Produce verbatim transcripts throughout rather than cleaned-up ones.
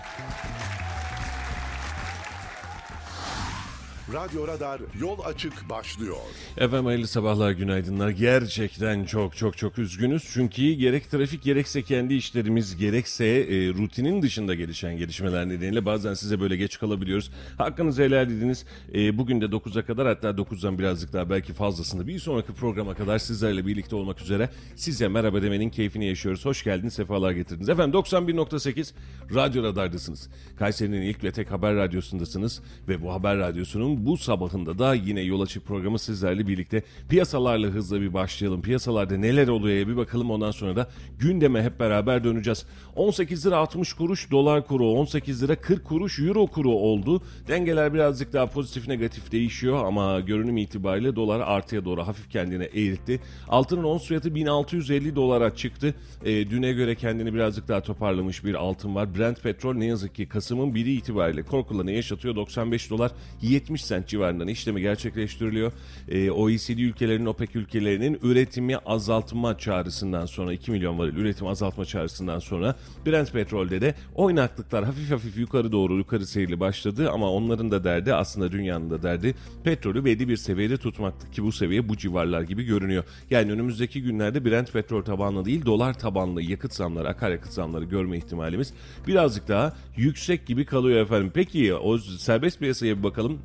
Radyo Radar Yol Açık başlıyor. Efendim hayırlı sabahlar, günaydınlar. Gerçekten çok çok çok üzgünüz. Çünkü gerek trafik, gerekse kendi işlerimiz, gerekse e, rutinin dışında gelişen gelişmeler nedeniyle bazen size böyle geç kalabiliyoruz. Hakkınızı helal ediniz. E, bugün de dokuza kadar, hatta dokuzdan birazcık daha belki fazlasını bir sonraki programa kadar sizlerle birlikte olmak üzere size merhaba demenin keyfini yaşıyoruz. Hoş geldiniz, sefalar getirdiniz. Efendim doksan bir nokta sekiz Radyo Radar'dasınız. Kayseri'nin ilk ve tek haber radyosundasınız ve bu haber radyosunun bu sabahında da yine Yol Açık programı sizlerle birlikte. Piyasalarla hızla bir başlayalım. Piyasalarda neler oluyor bir bakalım, ondan sonra da gündeme hep beraber döneceğiz. on sekiz lira altmış kuruş dolar kuru, on sekiz lira kırk kuruş euro kuru oldu. Dengeler birazcık daha pozitif negatif değişiyor ama görünüm itibariyle dolar artıya doğru hafif kendine eğildi. Altının ons fiyatı bin altı yüz elli dolara çıktı. E, düne göre kendini birazcık daha toparlamış bir altın var. Brent Petrol ne yazık ki Kasım'ın biri itibariyle korkularını yaşatıyor. doksan beş dolar yetmiş sent civarından işlemi gerçekleştiriliyor. E, O E C D ülkelerinin, OPEC ülkelerinin üretimi azaltma çağrısından sonra, iki milyon varil üretim azaltma çağrısından sonra Brent Petrol'de de oynaklıklar hafif hafif yukarı doğru, yukarı seyirli başladı ama onların da derdi, aslında dünyanın da derdi, petrolü belli bir seviyede tutmaktı ki bu seviye bu civarlar gibi görünüyor. Yani önümüzdeki günlerde Brent Petrol tabanlı değil, dolar tabanlı yakıt zamları, akaryakıt zamları görme ihtimalimiz birazcık daha yüksek gibi kalıyor efendim. Peki o serbest piyasaya bir bakalım.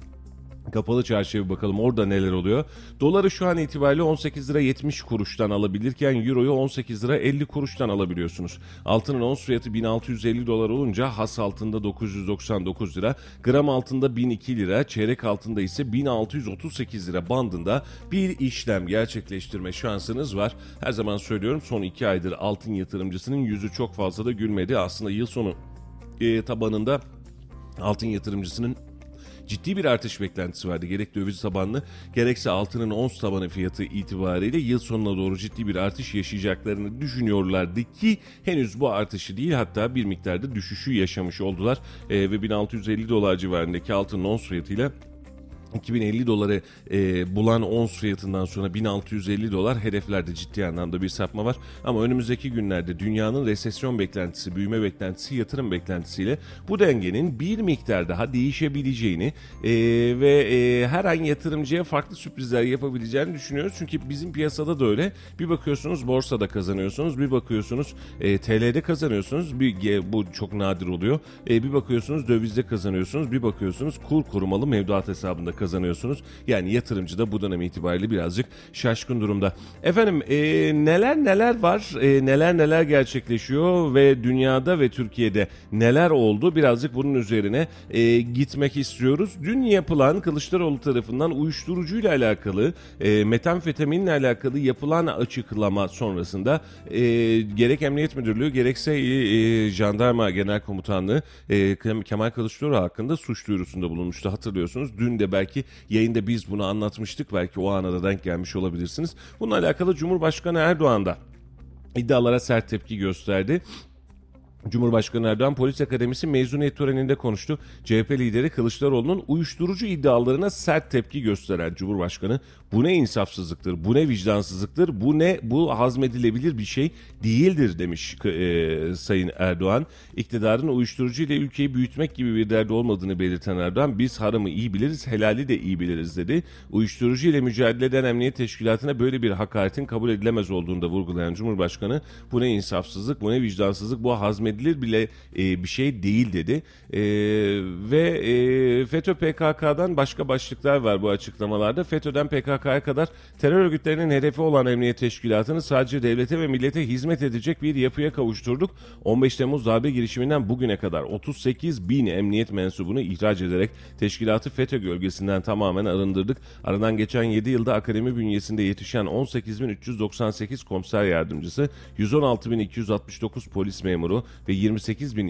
Kapalı çarşıya bir bakalım, orada neler oluyor. Doları şu an itibariyle on sekiz lira yetmiş kuruştan alabilirken euroyu on sekiz lira elli kuruştan alabiliyorsunuz. Altının ons fiyatı bin altı yüz elli dolar olunca has altında dokuz yüz doksan dokuz lira, gram altında bin iki lira, çeyrek altında ise bin altı yüz otuz sekiz lira bandında bir işlem gerçekleştirme şansınız var. Her zaman söylüyorum, son iki aydır altın yatırımcısının yüzü çok fazla da gülmedi. Aslında yıl sonu e, tabanında altın yatırımcısının ciddi bir artış beklentisi vardı. Gerek döviz tabanlı gerekse altının ons tabanı fiyatı itibariyle yıl sonuna doğru ciddi bir artış yaşayacaklarını düşünüyorlardı ki henüz bu artışı değil, hatta bir miktarda düşüşü yaşamış oldular. Ee, ve bin altı yüz elli dolar civarındaki altının ons fiyatıyla iki bin elli doları e, bulan ons fiyatından sonra bin altı yüz elli dolar hedeflerde ciddi anlamda bir sapma var. Ama önümüzdeki günlerde dünyanın resesyon beklentisi, büyüme beklentisi, yatırım beklentisiyle bu dengenin bir miktar daha değişebileceğini e, ve e, her an yatırımcıya farklı sürprizler yapabileceğini düşünüyoruz. Çünkü bizim piyasada da öyle. Bir bakıyorsunuz borsada kazanıyorsunuz, bir bakıyorsunuz e, T L'de kazanıyorsunuz, bir, e, bu çok nadir oluyor. E, bir bakıyorsunuz dövizde kazanıyorsunuz, bir bakıyorsunuz kur korumalı mevduat hesabında kazanıyorsunuz. kazanıyorsunuz. Yani yatırımcı da bu dönem itibariyle birazcık şaşkın durumda. Efendim e, neler neler var, e, neler neler gerçekleşiyor ve dünyada ve Türkiye'de neler oldu, birazcık bunun üzerine e, gitmek istiyoruz. Dün yapılan Kılıçdaroğlu tarafından uyuşturucuyla alakalı, e, metamfetaminle alakalı yapılan açıklama sonrasında e, gerek Emniyet Müdürlüğü gerekse e, Jandarma Genel Komutanlığı e, Kemal Kılıçdaroğlu hakkında suç duyurusunda bulunmuştu, hatırlıyorsunuz. Dün de belki Belki yayında biz bunu anlatmıştık. Belki o ana da denk gelmiş olabilirsiniz. Bununla alakalı Cumhurbaşkanı Erdoğan da iddialara sert tepki gösterdi. Cumhurbaşkanı Erdoğan Polis Akademisi mezuniyet töreninde konuştu. C H P lideri Kılıçdaroğlu'nun uyuşturucu iddialarına sert tepki gösteren Cumhurbaşkanı, bu ne insafsızlıktır, bu ne vicdansızlıktır, bu ne bu hazmedilebilir bir şey değildir demiş e, Sayın Erdoğan. İktidarın uyuşturucu ile ülkeyi büyütmek gibi bir derdi olmadığını belirten Erdoğan, biz haramı iyi biliriz, helali de iyi biliriz dedi. Uyuşturucu ile mücadele eden Emniyet Teşkilatı'na böyle bir hakaretin kabul edilemez olduğunu da vurgulayan Cumhurbaşkanı, bu ne insafsızlık, bu ne vicdansızlık, bu hazmedilebilir edilir bile e, bir şey değil dedi. E, ve e, FETÖ P K K'dan başka başlıklar var bu açıklamalarda. FETÖ'den P K K'ya kadar terör örgütlerinin hedefi olan emniyet teşkilatını sadece devlete ve millete hizmet edecek bir yapıya kavuşturduk. on beş Temmuz darbe girişiminden bugüne kadar otuz sekiz bin emniyet mensubunu ihraç ederek teşkilatı FETÖ gölgesinden tamamen arındırdık. Aradan geçen yedi yılda akademi bünyesinde yetişen on sekiz bin üç yüz doksan sekiz komiser yardımcısı, yüz on altı bin iki yüz altmış dokuz polis memuru ve yirmi sekiz bin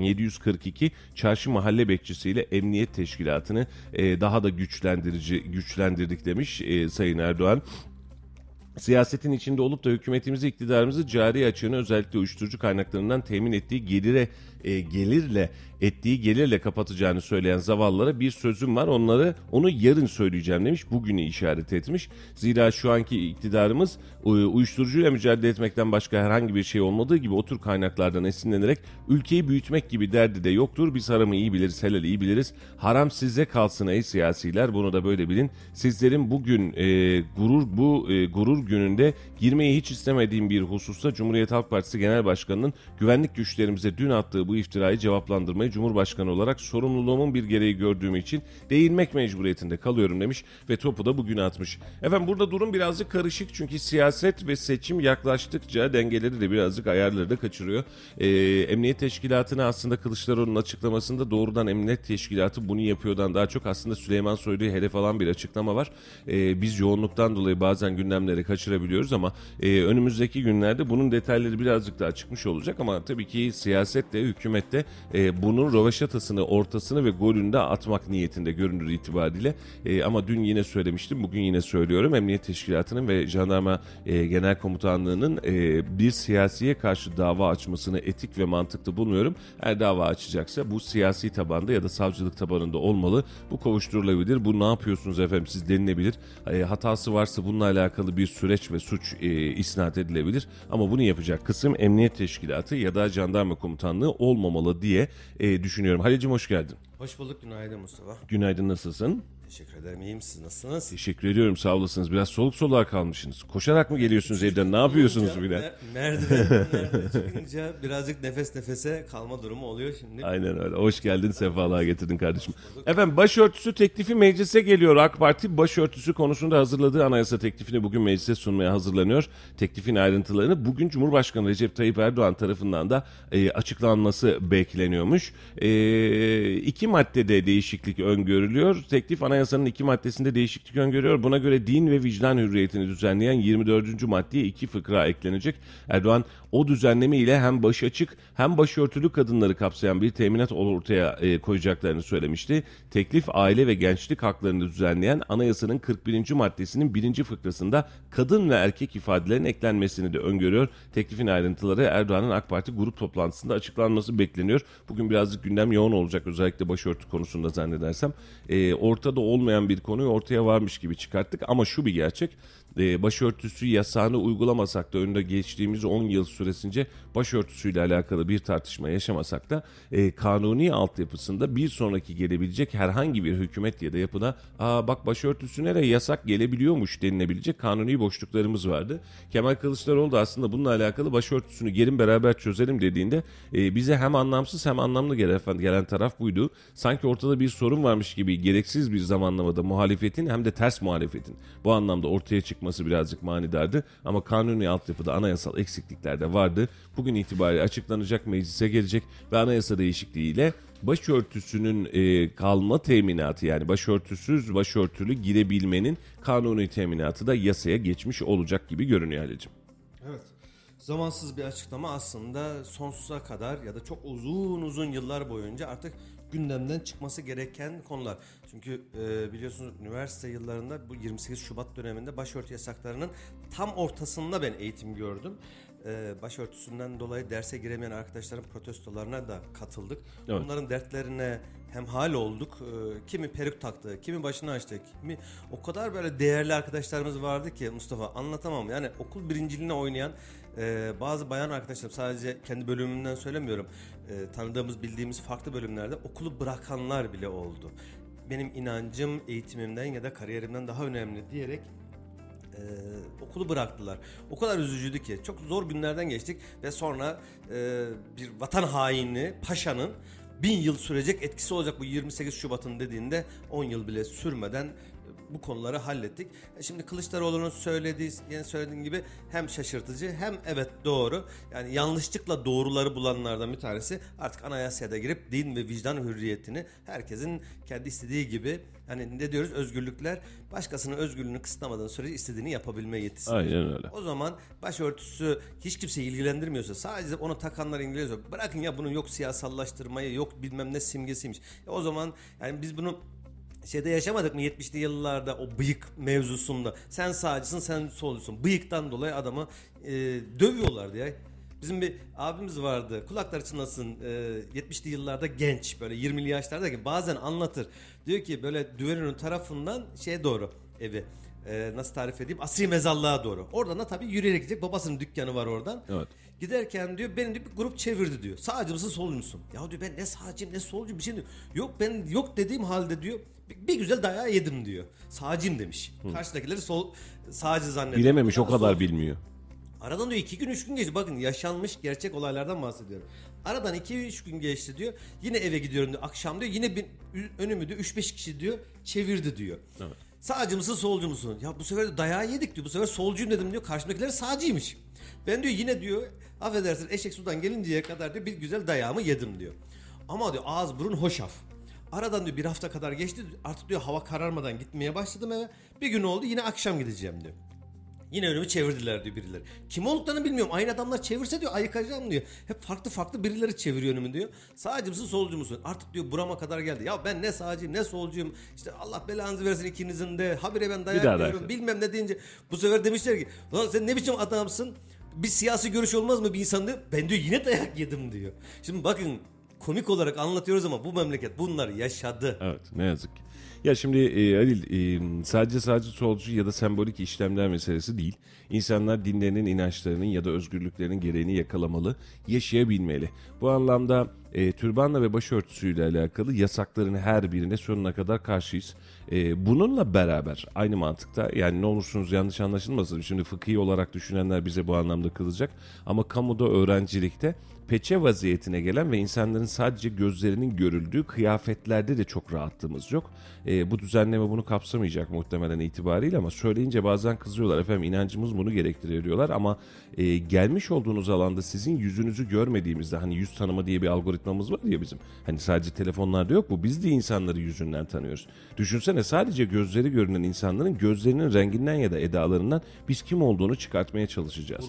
yedi yüz kırk iki çarşı mahalle bekçisiyle emniyet teşkilatını daha da güçlendirici güçlendirdik demiş Sayın Erdoğan. Siyasetin içinde olup da hükümetimizi, iktidarımızı cari açığını özellikle uyuşturucu kaynaklarından temin ettiği gelire e, gelirle ettiği gelirle kapatacağını söyleyen zavallılara bir sözüm var. Onları onu yarın söyleyeceğim demiş. Bugünü işaret etmiş. Zira şu anki iktidarımız uyuşturucuyla mücadele etmekten başka herhangi bir şey olmadığı gibi o tür kaynaklardan esinlenerek ülkeyi büyütmek gibi derdi de yoktur. Biz haramı iyi biliriz, helal iyi biliriz. Haram size kalsın ey siyasiler. Bunu da böyle bilin. Sizlerin bugün e, gurur bu e, gurur gününde girmeyi hiç istemediğim bir hususta Cumhuriyet Halk Partisi Genel Başkanı'nın güvenlik güçlerimize dün attığı bu iftirayı cevaplandırmayı Cumhurbaşkanı olarak sorumluluğumun bir gereği gördüğüm için değinmek mecburiyetinde kalıyorum demiş ve topu da bugüne atmış. Efendim burada durum birazcık karışık çünkü siyaset ve seçim yaklaştıkça dengeleri de birazcık ayarları da kaçırıyor. Ee, Emniyet Teşkilatı'na aslında Kılıçdaroğlu'nun açıklamasında doğrudan Emniyet Teşkilatı bunu yapıyordan daha çok aslında Süleyman Soylu'yu hedef alan bir açıklama var. Ee, biz yoğunluktan dolayı bazen gündemleri kaçırabiliyoruz ama e, önümüzdeki günlerde bunun detayları birazcık daha çıkmış olacak ama tabii ki siyasette, hükümette e, bunun röveşatasını, ortasını ve golünü de atmak niyetinde görünür itibariyle. E, ama dün yine söylemiştim, bugün yine söylüyorum. Emniyet Teşkilatı'nın ve Jandarma e, Genel Komutanlığı'nın e, bir siyasiye karşı dava açmasını etik ve mantıklı bulmuyorum. Eğer dava açacaksa bu siyasi tabanda ya da savcılık tabanında olmalı. Bu kovuşturulabilir. Bu ne yapıyorsunuz efendim siz denilebilir. E, hatası varsa bununla alakalı bir süreç ve suç e, isnat edilebilir. Ama bunu yapacak kısım Emniyet Teşkilatı ya da Jandarma Komutanlığı olmamalı diye e, düşünüyorum. Halicim hoş geldin. Hoş bulduk. Günaydın Mustafa. Günaydın. Nasılsın? Teşekkür ederim. İyiyim. Siz nasılsınız? Teşekkür ediyorum. Sağ olasınız. Biraz soluk soluğa kalmışsınız. Koşarak mı geliyorsunuz evden? Olunca, ne yapıyorsunuz bile? Merdiven çıkınca birazcık nefes nefese kalma durumu oluyor şimdi. Aynen öyle. Hoş geldin. Sefalığa getirdin kardeşim. Efendim başörtüsü teklifi meclise geliyor. AK Parti başörtüsü konusunda hazırladığı anayasa teklifini bugün meclise sunmaya hazırlanıyor. Teklifin ayrıntılarını bugün Cumhurbaşkanı Recep Tayyip Erdoğan tarafından da e, açıklanması bekleniyormuş. E, iki maddede değişiklik öngörülüyor. Teklif anayasa Anayasanın iki maddesinde değişiklik öngörüyor. Buna göre din ve vicdan hürriyetini düzenleyen yirmi dördüncü maddeye iki fıkra eklenecek. Erdoğan o düzenleme ile hem başı açık hem başörtülü kadınları kapsayan bir teminat ortaya e, koyacaklarını söylemişti. Teklif aile ve gençlik haklarını düzenleyen anayasanın kırk birinci maddesinin birinci fıkrasında kadın ve erkek ifadelerin eklenmesini de öngörüyor. Teklifin ayrıntıları Erdoğan'ın AK Parti grup toplantısında açıklanması bekleniyor. Bugün birazcık gündem yoğun olacak özellikle başörtü konusunda zannedersem. E, ortada olmayan bir konuyu ortaya varmış gibi çıkarttık ama şu bir gerçek. Başörtüsü yasağını uygulamasak da önünde geçtiğimiz on yıl süresince başörtüsüyle alakalı bir tartışma yaşamasak da e, kanuni altyapısında bir sonraki gelebilecek herhangi bir hükümet ya da yapıda aa bak başörtüsü nereye yasak gelebiliyormuş denilebilecek kanuni boşluklarımız vardı. Kemal Kılıçdaroğlu da aslında bununla alakalı başörtüsünü gelin beraber çözelim dediğinde e, bize hem anlamsız hem anlamlı gelen, gelen taraf buydu. Sanki ortada bir sorun varmış gibi gereksiz bir zamanlamada muhalefetin hem de ters muhalefetin bu anlamda ortaya çıktı. Çıkması birazcık manidardı ama kanuni altyapıda anayasal eksiklikler de vardı. Bugün itibariyle açıklanacak, meclise gelecek ve anayasa değişikliğiyle başörtüsünün e, kalma teminatı yani başörtüsüz başörtülü girebilmenin kanuni teminatı da yasaya geçmiş olacak gibi görünüyor Halicim. Evet. Zamansız bir açıklama aslında sonsuza kadar ya da çok uzun uzun yıllar boyunca artık gündemden çıkması gereken konular. Çünkü e, biliyorsunuz üniversite yıllarında bu yirmi sekiz Şubat döneminde başörtü yasaklarının tam ortasında ben eğitim gördüm. E, başörtüsünden dolayı derse giremeyen arkadaşların protestolarına da katıldık. Evet. Onların dertlerine hemhal olduk. E, kimi peruk taktı, kimi başını açtı, kimi... O kadar böyle değerli arkadaşlarımız vardı ki Mustafa anlatamam. Yani okul birinciliğine oynayan Ee, bazı bayan arkadaşlarım sadece kendi bölümümden söylemiyorum ee, tanıdığımız bildiğimiz farklı bölümlerde okulu bırakanlar bile oldu. Benim inancım eğitimimden ya da kariyerimden daha önemli diyerek e, okulu bıraktılar. O kadar üzücüydü ki. Çok zor günlerden geçtik ve sonra e, bir vatan haini paşanın bin yıl sürecek etkisi olacak bu yirmi sekiz Şubat'ın dediğinde on yıl bile sürmeden bu konuları hallettik. Şimdi Kılıçdaroğlu'nun söylediği, yani söylediğin gibi hem şaşırtıcı hem evet doğru. Yani yanlışlıkla doğruları bulanlardan bir tanesi artık anayasaya da girip din ve vicdan hürriyetini herkesin kendi istediği gibi, hani ne diyoruz, özgürlükler, başkasının özgürlüğünü kısıtlamadan sürece istediğini yapabilme yetisi. Aynen öyle. O zaman başörtüsü hiç kimseyi ilgilendirmiyorsa, sadece onu takanlar ilgileniyorsa, bırakın ya bunu, yok siyasallaştırmayı, yok bilmem ne simgesiymiş. Ya o zaman yani biz bunu şeyde yaşamadık mı yetmişli yıllarda, o bıyık mevzusunda? Sen sağcısın, sen solcusun. Bıyıktan dolayı adamı e, dövüyorlardı ya. Bizim bir abimiz vardı, kulakları çınlasın, e, yetmişli yıllarda genç, böyle yirmili yaşlarda, ki bazen anlatır. Diyor ki böyle Düvenünün tarafından şeye doğru evi, e, nasıl tarif edeyim, Asri Mezallığa doğru. Oradan da tabii yürüyerek gidecek, babasının dükkanı var oradan. Evet. Giderken diyor benim bir grup çevirdi diyor. Sağcı mısın, solcu musun? Ya diyor ben ne sağcıyım ne solcuyum bir şey diyor. Yok ben yok dediğim halde diyor bir güzel dayağı yedim diyor. Sağcıyım demiş. Hı. Karşıdakileri sol sağcı zannediyor. Bilememiş, o kadar, o kadar bilmiyor. Aradan diyor iki gün üç gün geçti. Bakın yaşanmış gerçek olaylardan bahsediyorum. Aradan iki üç gün geçti diyor. Yine eve gidiyorum diyor. Akşam diyor yine bir, önümü diyor üç beş kişi diyor çevirdi diyor. Evet. Sağcı mısın solcu musun? Ya bu sefer de dayağı yedik diyor. Bu sefer solcuyum dedim diyor. Karşımdakiler sağcıymış. Ben diyor yine diyor affedersin eşek sudan gelinceye kadar diyor bir güzel dayağımı yedim diyor. Ama diyor ağız burun hoşaf. Aradan diyor bir hafta kadar geçti. Artık diyor hava kararmadan gitmeye başladım eve. Bir gün oldu yine akşam gideceğim diyor. Yine önümü çevirdiler diyor birileri. Kim olduklarını bilmiyorum. Aynı adamlar çevirse diyor ayıkacağım diyor. Hep farklı farklı birileri çeviriyor önümü diyor. Sağcı mısın solcu musun? Artık diyor burama kadar geldi. Ya ben ne sağcıyım ne solcuyum. İşte Allah belanızı versin ikinizin de. Habire ben dayak yiyorum bilmem ne deyince. Bu sefer demişler ki ulan sen ne biçim adamsın? Bir siyasi görüş olmaz mı bir insan diyor. Ben diyor yine dayak yedim diyor. Şimdi bakın komik olarak anlatıyoruz ama bu memleket bunları yaşadı. Evet ne yazık ki. Ya şimdi e, Halil e, sadece sadece solcu ya da sembolik işlemler meselesi değil. İnsanlar dinlerinin, inançlarının ya da özgürlüklerinin gereğini yakalamalı, yaşayabilmeli. Bu anlamda e, türbanla ve başörtüsüyle alakalı yasakların her birine sonuna kadar karşıyız. E, bununla beraber aynı mantıkta, yani ne olursunuz yanlış anlaşılmasın. Şimdi fıkhi olarak düşünenler bize bu anlamda kızacak. Ama kamuda, öğrencilikte peçe vaziyetine gelen ve insanların sadece gözlerinin görüldüğü kıyafetlerde de çok rahatlığımız yok. E, bu düzenleme bunu kapsamayacak muhtemelen itibariyle, ama söyleyince bazen kızıyorlar. Efendim inancımız bunu gerektiriyor diyorlar ama e, gelmiş olduğunuz alanda sizin yüzünüzü görmediğimizde, hani yüz tanıma diye bir algoritmamız var ya bizim. Hani sadece telefonlarda yok bu. Biz de insanları yüzünden tanıyoruz. Düşünsene sadece gözleri görünen insanların gözlerinin renginden ya da edalarından biz kim olduğunu çıkartmaya çalışacağız.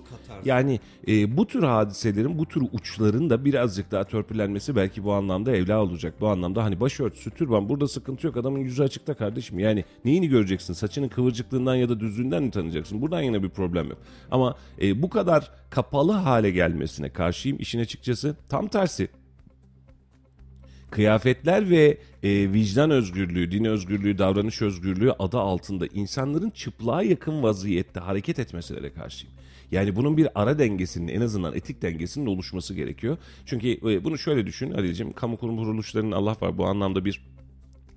Yani e, bu tür hadiselerin, bu tür uç uçların da birazcık daha törpülenmesi belki bu anlamda evla olacak. Bu anlamda hani başörtüsü, türban, burada sıkıntı yok. Adamın yüzü açıkta kardeşim. Yani neyini göreceksin? Saçının kıvırcıklığından ya da düzlüğünden mi tanıyacaksın? Buradan yine bir problem yok. Ama e, bu kadar kapalı hale gelmesine karşıyım. İşin açıkçası tam tersi. Kıyafetler ve e, vicdan özgürlüğü, din özgürlüğü, davranış özgürlüğü adı altında insanların çıplığa yakın vaziyette hareket etmeselere karşıyım. Yani bunun bir ara dengesinin, en azından etik dengesinin oluşması gerekiyor. Çünkü bunu şöyle düşün Halil'ciğim, kamu kurum kuruluşlarının Allah var bu anlamda bir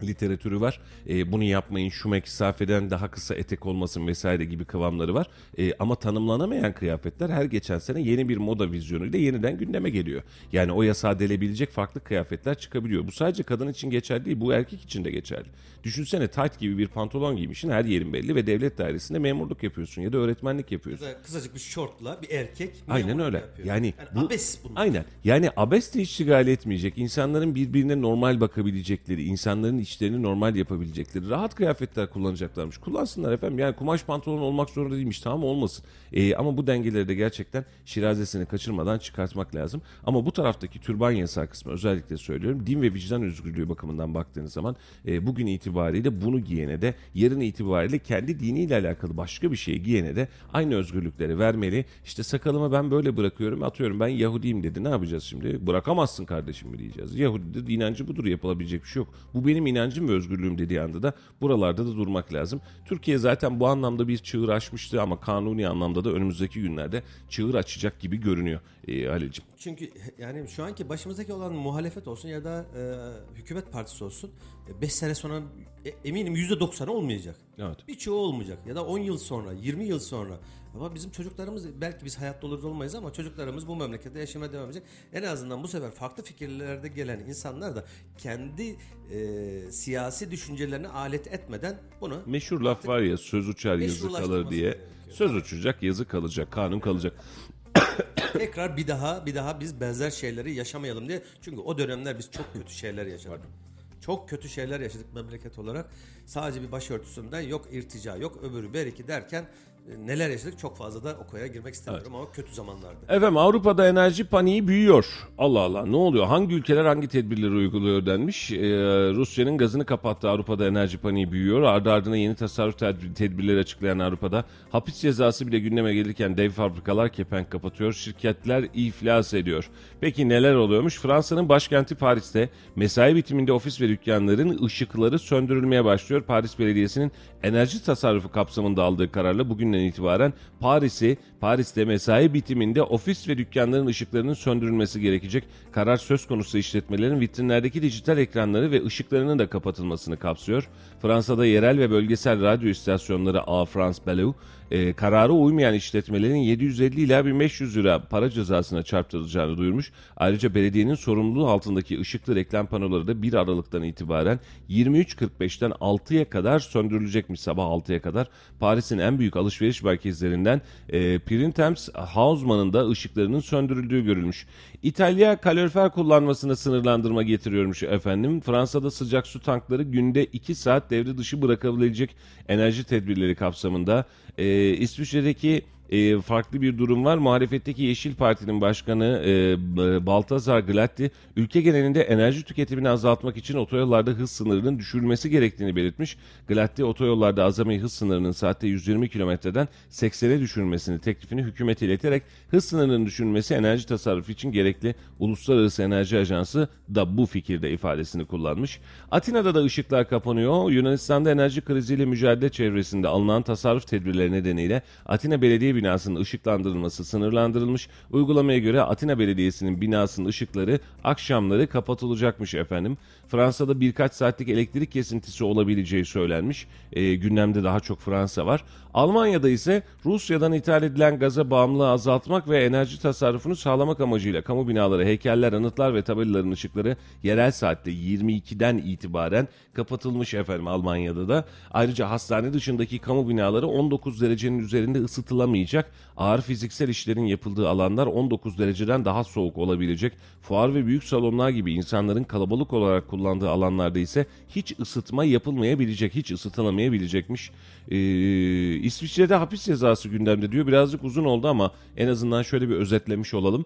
literatürü var. E, bunu yapmayın, şu mesafeden daha kısa etek olmasın vesaire gibi kıvamları var. E, ama tanımlanamayan kıyafetler her geçen sene yeni bir moda vizyonuyla yeniden gündeme geliyor. Yani o yasağa delebilecek farklı kıyafetler çıkabiliyor. Bu sadece kadın için geçerli değil, bu erkek için de geçerli. Düşünsene tayt gibi bir pantolon giymişsin, her yerin belli ve devlet dairesinde memurluk yapıyorsun ya da öğretmenlik yapıyorsun. Kısacık bir şortla bir erkek aynen öyle yapıyor. Yani, yani bu, abes bunu. Aynen. Yani abesle iştigal etmeyecek, insanların birbirine normal bakabilecekleri, insanların işlerini normal yapabilecekleri rahat kıyafetler kullanacaklarmış. Kullansınlar efendim. Yani kumaş pantolon olmak zorunda değilmiş. Tamam olmasın. Ee, ama bu dengeleri de gerçekten şirazesini kaçırmadan çıkartmak lazım. Ama bu taraftaki türban yasağı kısmı özellikle söylüyorum. Din ve vicdan özgürlüğü bakımından baktığınız zaman e, bugün itibariyle bunu giyene de, yarın itibariyle kendi diniyle alakalı başka bir şey giyene de aynı özgürlükleri vermeli. İşte sakalımı ben böyle bırakıyorum, atıyorum ben Yahudiyim dedi. Ne yapacağız şimdi? Bırakamazsın kardeşim mi diyeceğiz. Yahudidir, inancı budur, yapılabilecek bir şey yok. Bu benim inancım ve özgürlüğüm dediği anda da buralarda da durmak lazım. Türkiye zaten bu anlamda bir çığır açmıştı ama kanuni anlamda da önümüzdeki günlerde çığır açacak gibi görünüyor e, Halil'ciğim. Çünkü yani şu anki başımızdaki olan muhalefet olsun ya da e, hükümet partisi olsun, beş sene sonra eminim yüzde doksanı olmayacak. Evet. Birçoğu olmayacak. Ya da on yıl sonra, yirmi yıl sonra. Ama bizim çocuklarımız, belki biz hayatta oluruz olmayız ama çocuklarımız bu memlekette yaşamaya devam edecek. En azından bu sefer farklı fikirlerde gelen insanlar da kendi e, siyasi düşüncelerini alet etmeden bunu... Meşhur laf var ya, söz uçar yazı kalır diye. Gerekiyor. Söz uçacak, yazı kalacak, kanun kalacak. Tekrar bir daha bir daha biz benzer şeyleri yaşamayalım diye. Çünkü o dönemler biz çok kötü şeyler yaşadık. Çok kötü şeyler yaşadık memleket olarak. Sadece bir başörtüsünden yok irtica, yok öbürü beriki derken neler yaşadık, çok fazla da o konuya girmek istemiyorum, evet. Ama kötü zamanlardı. Efendim, Avrupa'da enerji paniği büyüyor. Allah Allah, ne oluyor? Hangi ülkeler hangi tedbirleri uyguluyor denmiş. Ee, Rusya'nın gazını kapattı. Avrupa'da enerji paniği büyüyor. Ardı ardına yeni tasarruf tedbirleri açıklayan Avrupa'da hapis cezası bile gündeme gelirken dev fabrikalar kepenk kapatıyor. Şirketler iflas ediyor. Peki neler oluyormuş? Fransa'nın başkenti Paris'te mesai bitiminde ofis ve dükkanların ışıkları söndürülmeye başlıyor. Paris Belediyesi'nin enerji tasarrufu kapsamında aldığı kararla bugün itibaren Paris'i, Paris'te mesai bitiminde ofis ve dükkanların ışıklarının söndürülmesi gerekecek. Karar söz konusu işletmelerin vitrinlerdeki dijital ekranları ve ışıklarının da kapatılmasını kapsıyor. Fransa'da yerel ve bölgesel radyo istasyonları A France Bleu, e, karara uymayan işletmelerin yedi yüz elli ila bin beş yüz lira para cezasına çarptırılacağını duyurmuş. Ayrıca belediyenin sorumluluğu altındaki ışıklı reklam panoları da bir Aralık'tan itibaren yirmi üç kırk beşten altıya kadar söndürülecekmiş, sabah altıya kadar. Paris'in en büyük alışveriş Alışveriş merkezlerinden e, Printemps Hausmann'ın da ışıklarının söndürüldüğü görülmüş. İtalya kalorifer kullanmasına sınırlandırma getiriyormuş efendim. Fransa'da sıcak su tankları günde iki saat devre dışı bırakabilecek enerji tedbirleri kapsamında. E, İsviçre'deki E, farklı bir durum var. Muhalefetteki Yeşil Parti'nin başkanı e, Baltazar Glatti, ülke genelinde enerji tüketimini azaltmak için otoyollarda hız sınırının düşürülmesi gerektiğini belirtmiş. Glatti, otoyollarda azami hız sınırının saatte yüz yirmi kilometreden seksene düşürülmesini teklifini hükümete ileterek hız sınırının düşürülmesi enerji tasarrufu için gerekli. Uluslararası Enerji Ajansı da bu fikirde ifadesini kullanmış. Atina'da da ışıklar kapanıyor. Yunanistan'da enerji kriziyle mücadele çevresinde alınan tasarruf tedbirleri nedeniyle Atina Belediye binasının ışıklandırılması sınırlandırılmış. Uygulamaya göre Atina Belediyesi'nin binasının ışıkları akşamları kapatılacakmış efendim. Fransa'da birkaç saatlik elektrik kesintisi olabileceği söylenmiş. E, gündemde daha çok Fransa var. Almanya'da ise Rusya'dan ithal edilen gaza bağımlılığı azaltmak ve enerji tasarrufunu sağlamak amacıyla kamu binaları, heykeller, anıtlar ve tabelaların ışıkları yerel saatte yirmi ikiden itibaren kapatılmış efendim Almanya'da da. Ayrıca hastane dışındaki kamu binaları on dokuz derecenin üzerinde ısıtılamayacak. Ağır fiziksel işlerin yapıldığı alanlar on dokuz dereceden daha soğuk olabilecek. Fuar ve büyük salonlar gibi insanların kalabalık olarak kullandığı alanlarda ise hiç ısıtma yapılmayabilecek, hiç ısıtılamayabilecekmiş. Ee, İsviçre'de hapis cezası gündemde diyor. Birazcık uzun oldu ama en azından şöyle bir özetlemiş olalım.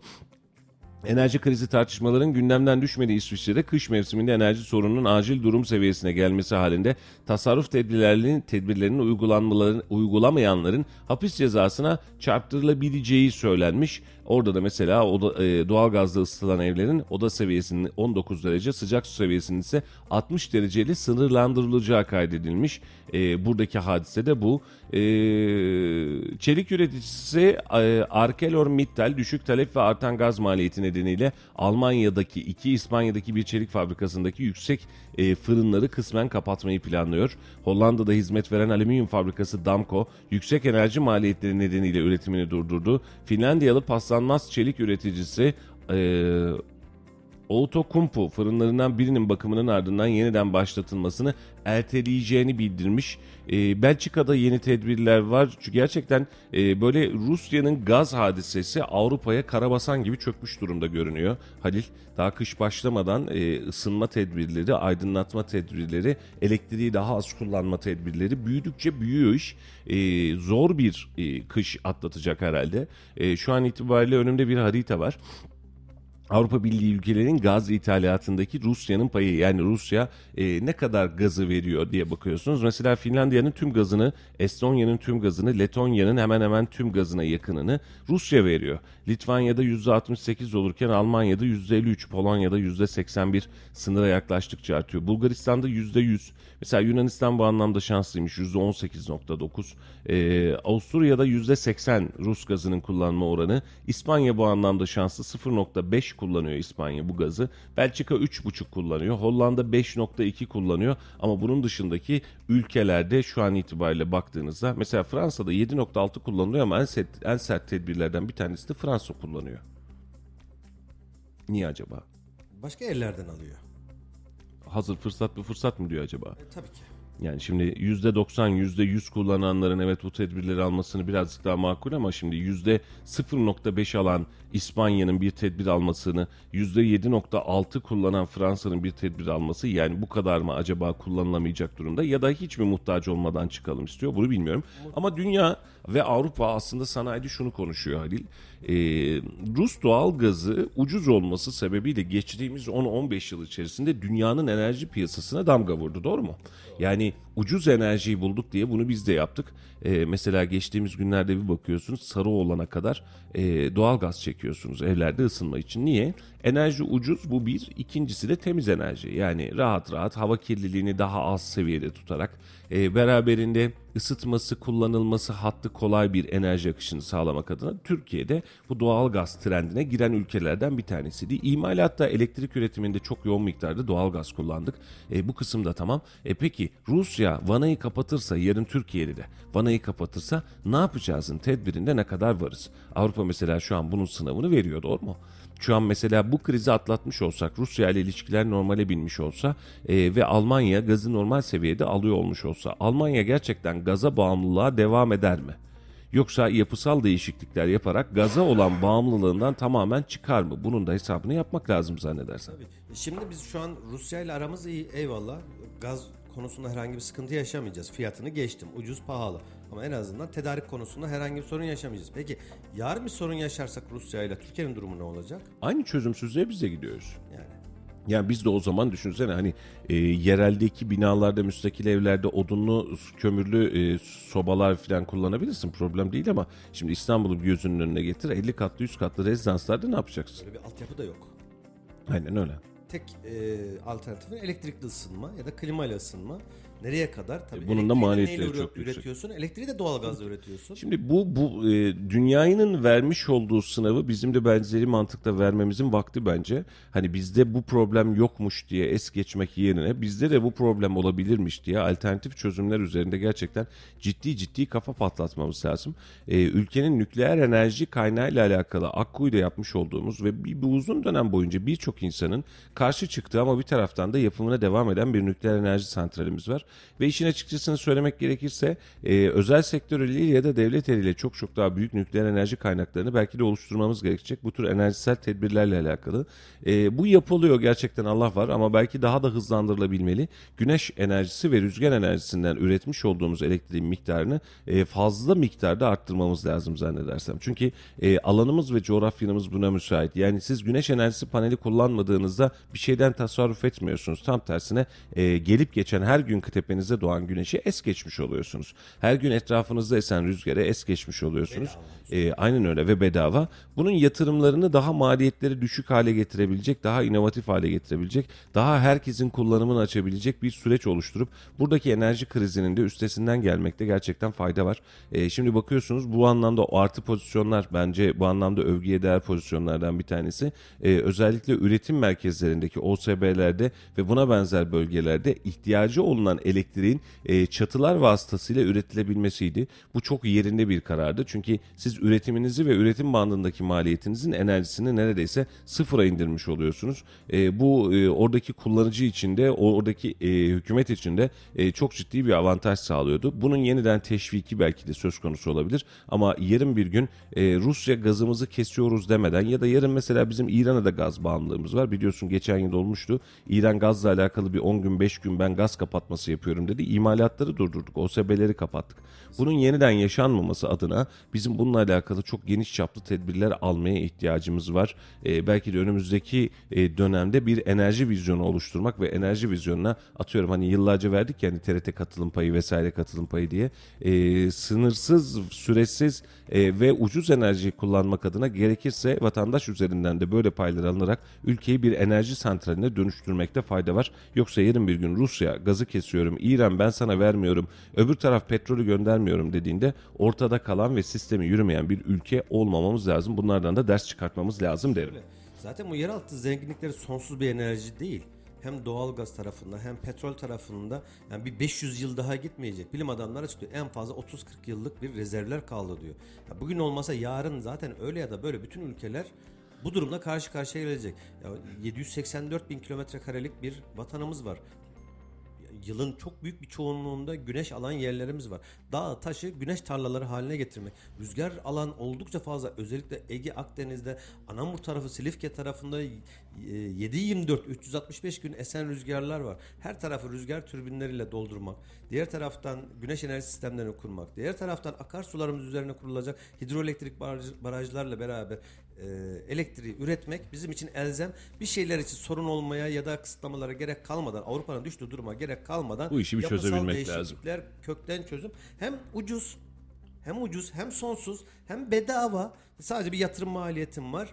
Enerji krizi tartışmalarının gündemden düşmediği İsviçre'de kış mevsiminde enerji sorununun acil durum seviyesine gelmesi halinde tasarruf tedbirlerinin, tedbirlerinin uygulanmaların, uygulamayanların hapis cezasına çarptırılabileceği söylenmiş. Orada da mesela oda, e, doğalgazla ısıtılan evlerin oda seviyesinin on dokuz derece, sıcak su seviyesinin ise altmış dereceyle sınırlandırılacağı kaydedilmiş. E, buradaki hadise de bu. E, çelik üreticisi e, Arcelor Mittal düşük talep ve artan gaz maliyeti nedeniyle Almanya'daki iki, İspanya'daki bir çelik fabrikasındaki yüksek e, fırınları kısmen kapatmayı planlıyor. Hollanda'da hizmet veren alüminyum fabrikası Damco yüksek enerji maliyetleri nedeniyle üretimini durdurdu. Finlandiyalı paslanmaz çelik üreticisi e, Otokumpu fırınlarından birinin bakımının ardından yeniden başlatılmasını erteleyeceğini bildirmiş. E, Belçika'da yeni tedbirler var. Çünkü gerçekten e, böyle Rusya'nın gaz hadisesi Avrupa'ya karabasan gibi çökmüş durumda görünüyor. Halil, daha kış başlamadan e, ısınma tedbirleri, aydınlatma tedbirleri, elektriği daha az kullanma tedbirleri büyüdükçe büyüyor iş. E, zor bir e, kış atlatacak herhalde. E, şu an itibariyle önümde bir harita var. Avrupa Birliği ülkelerinin gaz ithalatındaki Rusya'nın payı, yani Rusya e, ne kadar gazı veriyor diye bakıyorsunuz. Mesela Finlandiya'nın tüm gazını, Estonya'nın tüm gazını, Letonya'nın hemen hemen tüm gazına yakınını Rusya veriyor. Litvanya'da yüzde altmış sekiz olurken Almanya'da yüzde elli üç, Polonya'da yüzde seksen bir, sınıra yaklaştıkça artıyor. Bulgaristan'da yüzde yüz. Mesela Yunanistan bu anlamda şanslıymış, yüzde on sekiz virgül dokuz. Ee, Avusturya'da yüzde seksen Rus gazının kullanma oranı. İspanya bu anlamda şanslı, sıfır virgül beş kullanıyor İspanya bu gazı. Belçika üç buçuk kullanıyor. Hollanda beş nokta iki kullanıyor. Ama bunun dışındaki ülkelerde şu an itibariyle baktığınızda mesela Fransa'da yedi nokta altı kullanılıyor ama en sert, en sert tedbirlerden bir tanesi de Fransa kullanıyor. Niye acaba? Başka yerlerden alıyor. Hazır fırsat bu fırsat mı diyor acaba? E, tabii ki. Yani şimdi yüzde doksan, yüzde yüz kullananların evet bu tedbirleri almasını birazcık daha makul ama şimdi yüzde sıfır nokta beş alan İspanya'nın bir tedbir almasını, yüzde yedi nokta altı kullanan Fransa'nın bir tedbir alması yani bu kadar mı acaba kullanılamayacak durumda ya da hiç mi muhtaç olmadan çıkalım istiyor bunu bilmiyorum. Ama dünya ve Avrupa aslında sanayide şunu konuşuyor Halil. Ee, Rus doğal gazı ucuz olması sebebiyle geçtiğimiz on on beş yıl içerisinde dünyanın enerji piyasasına damga vurdu, doğru mu? Yani ucuz enerjiyi bulduk diye bunu biz de yaptık. Ee, mesela geçtiğimiz günlerde bir bakıyorsunuz sarı olana kadar e, doğal gaz çekiyorsunuz evlerde ısınma için. Niye? Enerji ucuz, bu bir. İkincisi de temiz enerji. Yani rahat rahat hava kirliliğini daha az seviyede tutarak e, beraberinde ısıtması, kullanılması, hattı kolay bir enerji akışını sağlamak adına Türkiye'de bu doğal gaz trendine giren ülkelerden bir tanesiydi. İmalatta elektrik üretiminde çok yoğun miktarda doğal gaz kullandık. E, bu kısımda tamam. E peki Rusya Vanayı kapatırsa, yarın Türkiye'de de Vanayı kapatırsa ne yapacağızın tedbirinde ne kadar varız? Avrupa mesela şu an bunun sınavını veriyor, doğru mu? Şu an mesela bu krizi atlatmış olsak, Rusya ile ilişkiler normale binmiş olsa e, ve Almanya gazı normal seviyede alıyor olmuş olsa, Almanya gerçekten gaza bağımlılığa devam eder mi? Yoksa yapısal değişiklikler yaparak gaza olan bağımlılığından tamamen çıkar mı? Bunun da hesabını yapmak lazım zannedersen. Tabii. Şimdi biz şu an Rusya ile aramız iyi, eyvallah. Gaz konusunda herhangi bir sıkıntı yaşamayacağız. Fiyatını geçtim. Ucuz, pahalı. Ama en azından tedarik konusunda herhangi bir sorun yaşamayacağız. Peki yarın bir sorun yaşarsak Rusya ile Türkiye'nin durumu ne olacak? Aynı çözümsüzlüğe biz de gidiyoruz. Yani. Yani biz de o zaman düşünsene hani e, yereldeki binalarda, müstakil evlerde odunlu, kömürlü e, sobalar falan kullanabilirsin. Problem değil ama şimdi İstanbul'u gözünün önüne getir. elli katlı, yüz katlı rezidanslarda ne yapacaksın? Böyle bir altyapı da yok. Aynen öyle. Tek e, alternatifi elektrikli ısınma ya da klimayla ısınma. Nereye kadar? Tabii bunun da maliyetleri çok yüksek. Üretiyorsun? Elektriği de doğalgazla üretiyorsun. Şimdi bu bu e, dünyanın vermiş olduğu sınavı bizim de benzeri mantıkla vermemizin vakti bence. Hani bizde bu problem yokmuş diye es geçmek yerine bizde de bu problem olabilirmiş diye alternatif çözümler üzerinde gerçekten ciddi ciddi kafa patlatmamız lazım. E, ülkenin nükleer enerji kaynağıyla alakalı Akuyu'da yapmış olduğumuz ve bir, bir uzun dönem boyunca birçok insanın karşı çıktığı ama bir taraftan da yapımına devam eden bir nükleer enerji santralimiz var. Ve işin açıkçasını söylemek gerekirse e, özel sektör eliyle ya da devlet eliyle çok çok daha büyük nükleer enerji kaynaklarını belki de oluşturmamız gerekecek. Bu tür enerjisel tedbirlerle alakalı. E, bu yapılıyor gerçekten, Allah var, ama belki daha da hızlandırılabilmeli. Güneş enerjisi ve rüzgar enerjisinden üretmiş olduğumuz elektriğin miktarını e, fazla miktarda arttırmamız lazım zannedersem. Çünkü e, alanımız ve coğrafyamız buna müsait. Yani siz güneş enerjisi paneli kullanmadığınızda bir şeyden tasarruf etmiyorsunuz. Tam tersine e, gelip geçen her gün tepenize doğan güneşi es geçmiş oluyorsunuz. Her gün etrafınızda esen rüzgara es geçmiş oluyorsunuz. E, aynen öyle ve bedava. Bunun yatırımlarını daha maliyetleri düşük hale getirebilecek, daha inovatif hale getirebilecek, daha herkesin kullanımını açabilecek bir süreç oluşturup buradaki enerji krizinin de üstesinden gelmekte gerçekten fayda var. E, şimdi bakıyorsunuz bu anlamda artı pozisyonlar bence bu anlamda övgüye değer pozisyonlardan bir tanesi. E, özellikle üretim merkezlerindeki O S B'lerde ve buna benzer bölgelerde ihtiyacı olunan elektriğin e, çatılar vasıtasıyla üretilebilmesiydi. Bu çok yerinde bir karardı. Çünkü siz üretiminizi ve üretim bandındaki maliyetinizin enerjisini neredeyse sıfıra indirmiş oluyorsunuz. E, bu e, oradaki kullanıcı için de oradaki e, hükümet için de e, çok ciddi bir avantaj sağlıyordu. Bunun yeniden teşviki belki de söz konusu olabilir. Ama yarın bir gün e, Rusya gazımızı kesiyoruz demeden ya da yarın mesela bizim İran'a da gaz bağımlılığımız var. Biliyorsun geçen yıl olmuştu. İran gazla alakalı bir on gün beş gün ben gaz kapatması yapıyorum dedi. İmalatları durdurduk. O S B'leri kapattık. Bunun yeniden yaşanmaması adına bizim bununla alakalı çok geniş çaplı tedbirler almaya ihtiyacımız var. Ee, belki de önümüzdeki e, dönemde bir enerji vizyonu oluşturmak ve enerji vizyonuna atıyorum hani yıllarca verdik yani T R T katılım payı vesaire katılım payı diye e, sınırsız, süresiz e, ve ucuz enerjiyi kullanmak adına gerekirse vatandaş üzerinden de böyle paylar alınarak ülkeyi bir enerji santraline dönüştürmekte fayda var. Yoksa yarın bir gün Rusya gazı kesiyor, İran ben sana vermiyorum, öbür taraf petrolü göndermiyorum dediğinde ortada kalan ve sistemi yürümeyen bir ülke olmamamız lazım. Bunlardan da ders çıkartmamız lazım derim. Zaten bu yeraltı zenginlikleri sonsuz bir enerji değil. Hem doğalgaz tarafında hem petrol tarafında yani bir beş yüz yıl daha gitmeyecek. Bilim adamları açıklıyor. En fazla otuz kırk yıllık bir rezervler kaldı diyor. Ya bugün olmasa yarın zaten öyle ya da böyle bütün ülkeler bu durumla karşı karşıya gelecek. Ya yedi yüz seksen dört bin kilometre karelik bir vatanımız var. Yılın çok büyük bir çoğunluğunda güneş alan yerlerimiz var. Dağ, taşı, güneş tarlaları haline getirmek. Rüzgar alan oldukça fazla. Özellikle Ege, Akdeniz'de, Anamur tarafı, Silifke tarafında yedi yirmi dört, üç yüz altmış beş gün esen rüzgarlar var. Her tarafı rüzgar türbinleriyle doldurmak. Diğer taraftan güneş enerji sistemlerini kurmak. Diğer taraftan akarsularımız üzerine kurulacak hidroelektrik barajlarla beraber elektriği üretmek bizim için elzem. Bir şeyler için sorun olmaya ya da kısıtlamalara gerek kalmadan, Avrupa'nın düştüğü duruma gerek kalmadan bu işi bir çözebilmek lazım. Kökten çözüm. Hem ucuz, hem ucuz, hem sonsuz, hem bedava. Sadece bir yatırım maliyetim var.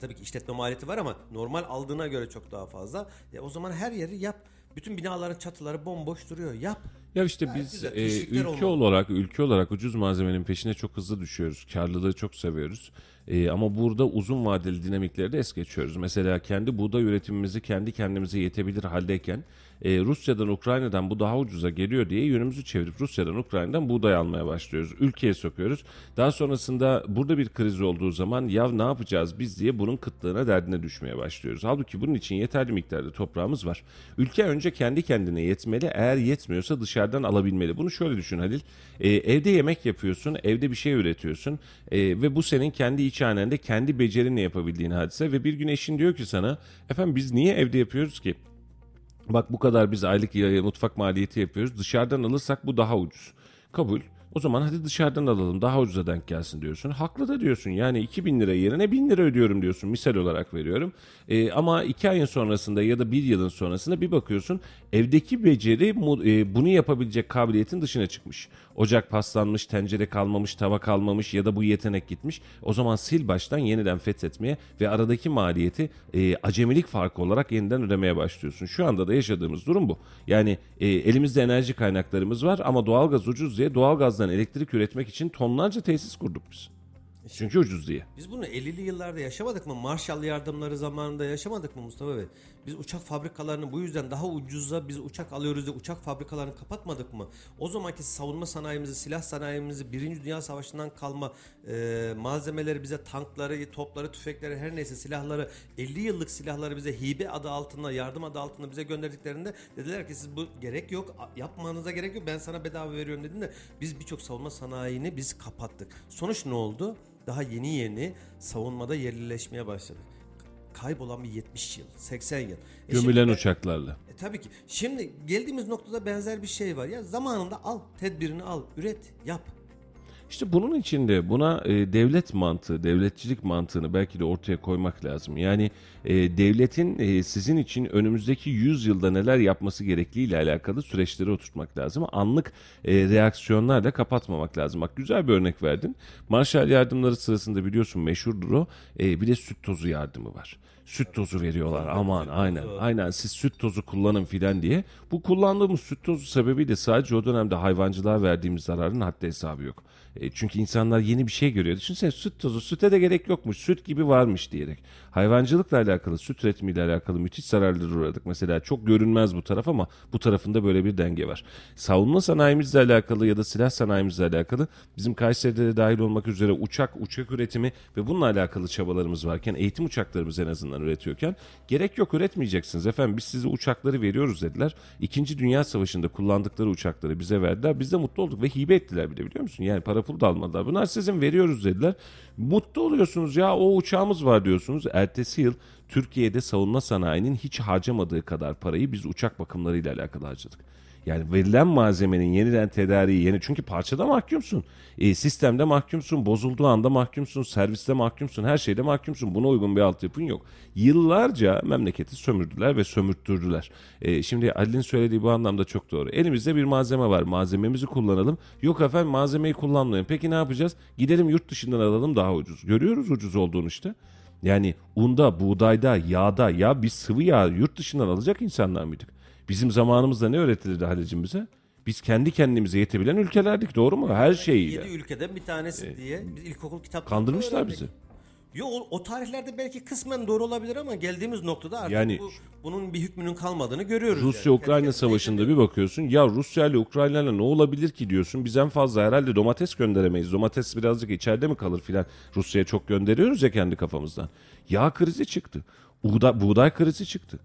Tabii ki işletme maliyeti var ama normal aldığına göre çok daha fazla. Ya o zaman her yeri yap. Bütün binaların çatıları bomboş duruyor. Yap. Ya işte ya biz e, ülke olmalı. olarak ülke olarak ucuz malzemenin peşine çok hızlı düşüyoruz. Karlılığı çok seviyoruz. E, ama burada uzun vadeli dinamikleri de es geçiyoruz. Mesela kendi buğday üretimimizi kendi kendimize yetebilir haldeyken e, Rusya'dan, Ukrayna'dan bu daha ucuza geliyor diye yönümüzü çevirip Rusya'dan, Ukrayna'dan buğday almaya başlıyoruz. Ülkeye sokuyoruz. Daha sonrasında burada bir kriz olduğu zaman ya ne yapacağız biz diye bunun kıtlığına, derdine düşmeye başlıyoruz. Halbuki bunun için yeterli miktarda toprağımız var. Ülke önce kendi kendine yetmeli. Eğer yetmiyorsa dışarı alabilmeli. Bunu şöyle düşün Halil. Ee, evde yemek yapıyorsun, evde bir şey üretiyorsun ee, ve bu senin kendi iç hanende kendi becerinle yapabildiğin hadise ve bir gün eşin diyor ki sana, efendim biz niye evde yapıyoruz ki? Bak bu kadar biz aylık mutfak maliyeti yapıyoruz. Dışarıdan alırsak bu daha ucuz. Kabul. O zaman hadi dışarıdan alalım, daha ucuza denk gelsin diyorsun. Haklı da diyorsun, yani iki bin lira yerine bin lira ödüyorum diyorsun, misal olarak veriyorum. E, ama iki ayın sonrasında ya da bir yılın sonrasında bir bakıyorsun evdeki beceri e, bunu yapabilecek kabiliyetin dışına çıkmış. Ocak paslanmış, tencere kalmamış, tava kalmamış ya da bu yetenek gitmiş. O zaman sil baştan yeniden fethetmeye ve aradaki maliyeti e, acemilik farkı olarak yeniden ödemeye başlıyorsun. Şu anda da yaşadığımız durum bu. Yani e, elimizde enerji kaynaklarımız var ama doğalgaz ucuz diye doğalgaz elektrik üretmek için tonlarca tesis kurduk biz. Çünkü ucuz diye. Biz bunu ellili yıllarda yaşamadık mı? Marshall yardımları zamanında yaşamadık mı Mustafa Bey? Biz uçak fabrikalarını bu yüzden daha ucuza biz uçak alıyoruz diye uçak fabrikalarını kapatmadık mı? O zamanki savunma sanayimizi, silah sanayimizi, Birinci Dünya Savaşı'ndan kalma e, malzemeleri bize, tankları, topları, tüfekleri, her neyse silahları, elli yıllık silahları bize hibe adı altında, yardım adı altında bize gönderdiklerinde dediler ki siz bu gerek yok, yapmanıza gerek yok, ben sana bedava veriyorum dediğinde biz birçok savunma sanayini biz kapattık. Sonuç ne oldu? Daha yeni yeni savunmada yerlileşmeye başladık. Kaybolan bir yetmiş yıl, seksen yıl. E Gömülen şimdi, uçaklarla. E, tabii ki. Şimdi geldiğimiz noktada benzer bir şey var. Ya zamanında al, tedbirini al, üret, yap. İşte bunun içinde buna e, devlet mantığı, devletçilik mantığını belki de ortaya koymak lazım. Yani e, devletin e, sizin için önümüzdeki yüz yılda neler yapması gerektiğiyle alakalı süreçleri oturtmak lazım. Anlık e, reaksiyonlarla kapatmamak lazım. Bak güzel bir örnek verdin. Marshall yardımları sırasında biliyorsun meşhurdur o. E, bir de süt tozu yardımı var. Süt tozu veriyorlar, aman aynen aynen siz süt tozu kullanın filan diye. Bu kullandığımız süt tozu sebebiyle sadece o dönemde hayvancılığa verdiğimiz zararın haddi hesabı yok. E, çünkü insanlar yeni bir şey görüyor. Düşünsene süt tozu, süte de gerek yokmuş, süt gibi varmış diyerek. Hayvancılıkla alakalı, süt üretimiyle alakalı müthiş zararlara uğradık. Mesela çok görünmez bu taraf ama bu tarafında böyle bir denge var. Savunma sanayimizle alakalı ya da silah sanayimizle alakalı bizim Kayseri'de de dahil olmak üzere uçak, uçak üretimi ve bununla alakalı çabalarımız varken, eğitim uçaklarımız en azından üretiyorken gerek yok, üretmeyeceksiniz efendim, biz size uçakları veriyoruz dediler. İkinci Dünya Savaşı'nda kullandıkları uçakları bize verdiler. Biz de mutlu olduk ve hibe ettiler bile, biliyor musun? Yani para pul da almadılar. Bunlar sizin, veriyoruz dediler. Mutlu oluyorsunuz, ya o uçağımız var diyorsunuz. Ertesi yıl Türkiye'de savunma sanayinin hiç harcamadığı kadar parayı biz uçak bakımlarıyla alakalı harcadık. Yani verilen malzemenin yeniden tedariği, yeni, çünkü parçada mahkumsun, e, sistemde mahkumsun, bozulduğu anda mahkumsun, serviste mahkumsun, her şeyde mahkumsun. Buna uygun bir altyapın yok. Yıllarca memleketi sömürdüler ve sömürttürdüler. E, şimdi Ali'nin söylediği bu anlamda çok doğru. Elimizde bir malzeme var, malzememizi kullanalım. Yok efendim malzemeyi kullanmayalım. Peki ne yapacağız? Gidelim yurt dışından alalım, daha ucuz. Görüyoruz ucuz olduğunu işte. Yani unda, buğdayda, yağda, ya biz sıvı yağ yurt dışından alacak insanlar mıydık? Bizim zamanımızda ne öğretilirdi Halicim bize? Biz kendi kendimize yetebilen ülkelerdik, doğru mu? Her şeyi. yedi ülkeden bir tanesi ee, diye biz ilkokul kitaplarında kandırmışlar bizi. Yo, o tarihlerde belki kısmen doğru olabilir ama geldiğimiz noktada artık yani, bu, bunun bir hükmünün kalmadığını görüyoruz. Rusya-Ukrayna yani. savaşında bir bakıyorsun ya, Rusya ile Ukrayna ile ne olabilir ki diyorsun, biz en fazla herhalde domates gönderemeyiz. Domates birazcık içeride mi kalır filan. Rusya'ya çok gönderiyoruz ya kendi kafamızdan. Yağ krizi çıktı. Buğday, buğday krizi çıktı.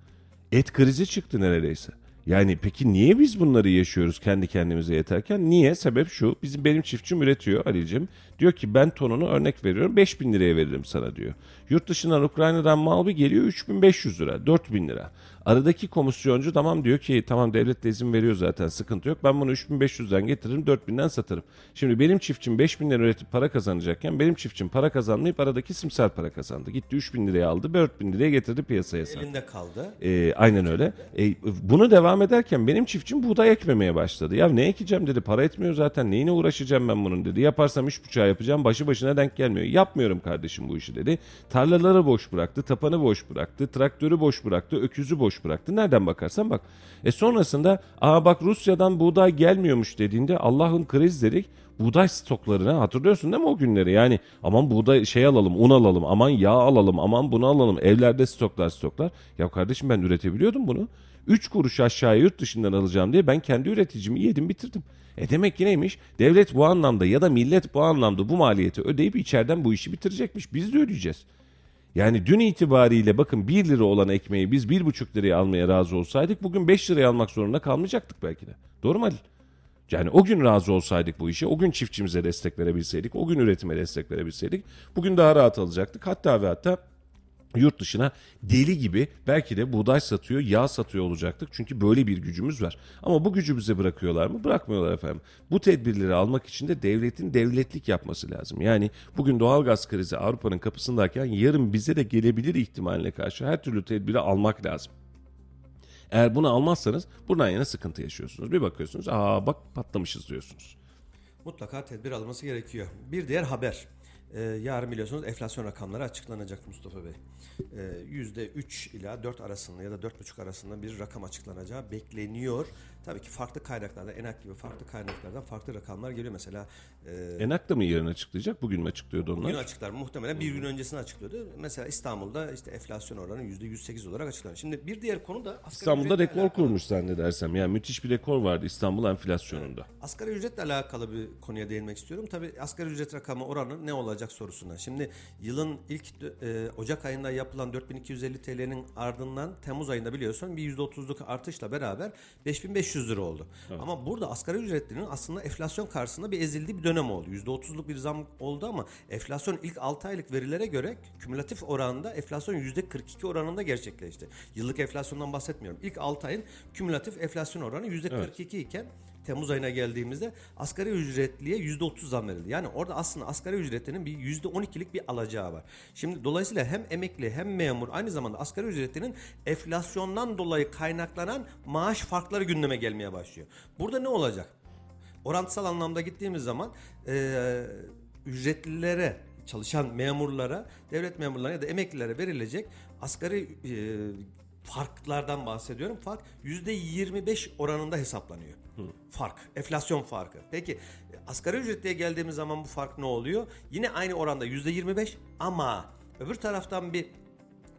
Et krizi çıktı neredeyse. Yani peki niye biz bunları yaşıyoruz kendi kendimize yeterken? Niye? Sebep şu. Bizim benim çiftçim üretiyor Ali'cim. Diyor ki ben tonunu örnek veriyorum beş bin liraya veririm sana diyor. Yurt dışından Ukrayna'dan mal bir geliyor üç bin beş yüz lira, dört bin lira. Aradaki komisyoncu tamam diyor ki tamam devlet de izin veriyor zaten sıkıntı yok. Ben bunu üç bin beş yüzden getiririm dört binden satarım. Şimdi benim çiftçim beş bin lira üretip para kazanacakken benim çiftçim para kazanmayıp aradaki simser para kazandı. Gitti üç bin liraya aldı dört bin liraya getirdi piyasaya sattı. Elinde kaldı. Ee, aynen öyle. Ee, bunu devam ederken benim çiftçim buğday ekmemeye başladı. Ya ne ekeceğim dedi, para etmiyor zaten, neyine uğraşacağım ben bunun dedi. Yaparsam üç buçuğa yapacağım, başı başına denk gelmiyor. Yapmıyorum kardeşim bu işi dedi. Tarlaları boş bıraktı, tapanı boş bıraktı, traktörü boş bıraktı, öküzü boş bıraktı. Nereden bakarsan bak. E sonrasında aa bak Rusya'dan buğday gelmiyormuş dediğinde Allah'ın kriz dedik. Buğday stoklarına hatırlıyorsun değil mi o günleri? Yani aman buğday şey alalım, un alalım, aman yağ alalım, aman bunu alalım. Evlerde stoklar stoklar. Ya kardeşim ben üretebiliyordum bunu. üç kuruş aşağıya yurt dışından alacağım diye ben kendi üreticimi yedim bitirdim. E demek ki neymiş? Devlet bu anlamda ya da millet bu anlamda bu maliyeti ödeyip içeriden bu işi bitirecekmiş. Biz de ödeyeceğiz. Yani dün itibariyle bakın bir lira olan ekmeği biz bir buçuk liraya almaya razı olsaydık bugün beş liraya almak zorunda kalmayacaktık belki de. Doğru mu Ali? Yani o gün razı olsaydık bu işe, o gün çiftçimize destek verebilseydik, o gün üretime destek verebilseydik bugün daha rahat alacaktık. Hatta ve hatta yurt dışına deli gibi belki de buğday satıyor, yağ satıyor olacaktık. Çünkü böyle bir gücümüz var. Ama bu gücü bize bırakıyorlar mı? Bırakmıyorlar efendim. Bu tedbirleri almak için de devletin devletlik yapması lazım. Yani bugün doğalgaz krizi Avrupa'nın kapısındayken yarın bize de gelebilir ihtimaline karşı her türlü tedbiri almak lazım. Eğer bunu almazsanız buradan yana sıkıntı yaşıyorsunuz. Bir bakıyorsunuz, aa bak patlamışız diyorsunuz. Mutlaka tedbir alması gerekiyor. Bir diğer haber. Yarın biliyorsunuz enflasyon rakamları açıklanacak Mustafa Bey. yüzde üç ila dört arasında ya da dört buçuk arasında bir rakam açıklanacağı bekleniyor. Tabii ki farklı kaynaklarda, ENAG gibi farklı kaynaklardan farklı rakamlar geliyor mesela. ENAG da mı yarın açıklayacak? Bugün mü açıklıyordu onlar? Bugün açıklar. Muhtemelen bir gün öncesini açıklıyordu. Mesela İstanbul'da işte enflasyon oranı yüzde yüz sekiz olarak açıklanıyor. Şimdi bir diğer konu da İstanbul'da rekor alakalı. Kurmuş zannedersem. Yani müthiş bir rekor vardı İstanbul enflasyonunda. Evet. Asgari ücretle alakalı bir konuya değinmek istiyorum. Tabii asgari ücret rakamı oranı ne olacak sorusuna. Şimdi yılın ilk e, Ocak ayında yapılan dört bin iki yüz elli Türk lirasının ardından Temmuz ayında biliyorsun bir yüzde otuzluk artışla beraber beş bin beş yüz lira oldu. Evet. Ama burada asgari ücretlinin aslında enflasyon karşısında bir ezildiği bir dönem oldu. yüzde otuzluk bir zam oldu ama enflasyon ilk altı aylık verilere göre kümülatif oranda enflasyon yüzde kırk iki oranında gerçekleşti. Yıllık enflasyondan bahsetmiyorum. İlk altı ayın kümülatif enflasyon oranı yüzde kırk iki iken evet. Temmuz ayına geldiğimizde asgari ücretliye yüzde otuz zam verildi. Yani orada aslında asgari ücretlinin bir yüzde on ikilik bir alacağı var. Şimdi dolayısıyla hem emekli hem memur aynı zamanda asgari ücretlinin enflasyondan dolayı kaynaklanan maaş farkları gündeme gelmeye başlıyor. Burada ne olacak? Orantısal anlamda gittiğimiz zaman ee, ücretlilere, çalışan memurlara, devlet memurlarına ya da emeklilere verilecek asgari ee, farklardan bahsediyorum. Fark yüzde yirmi beş oranında hesaplanıyor. Hı. Fark, enflasyon farkı. Peki asgari ücretliye geldiğimiz zaman bu fark ne oluyor? Yine aynı oranda yüzde yirmi beş ama öbür taraftan bir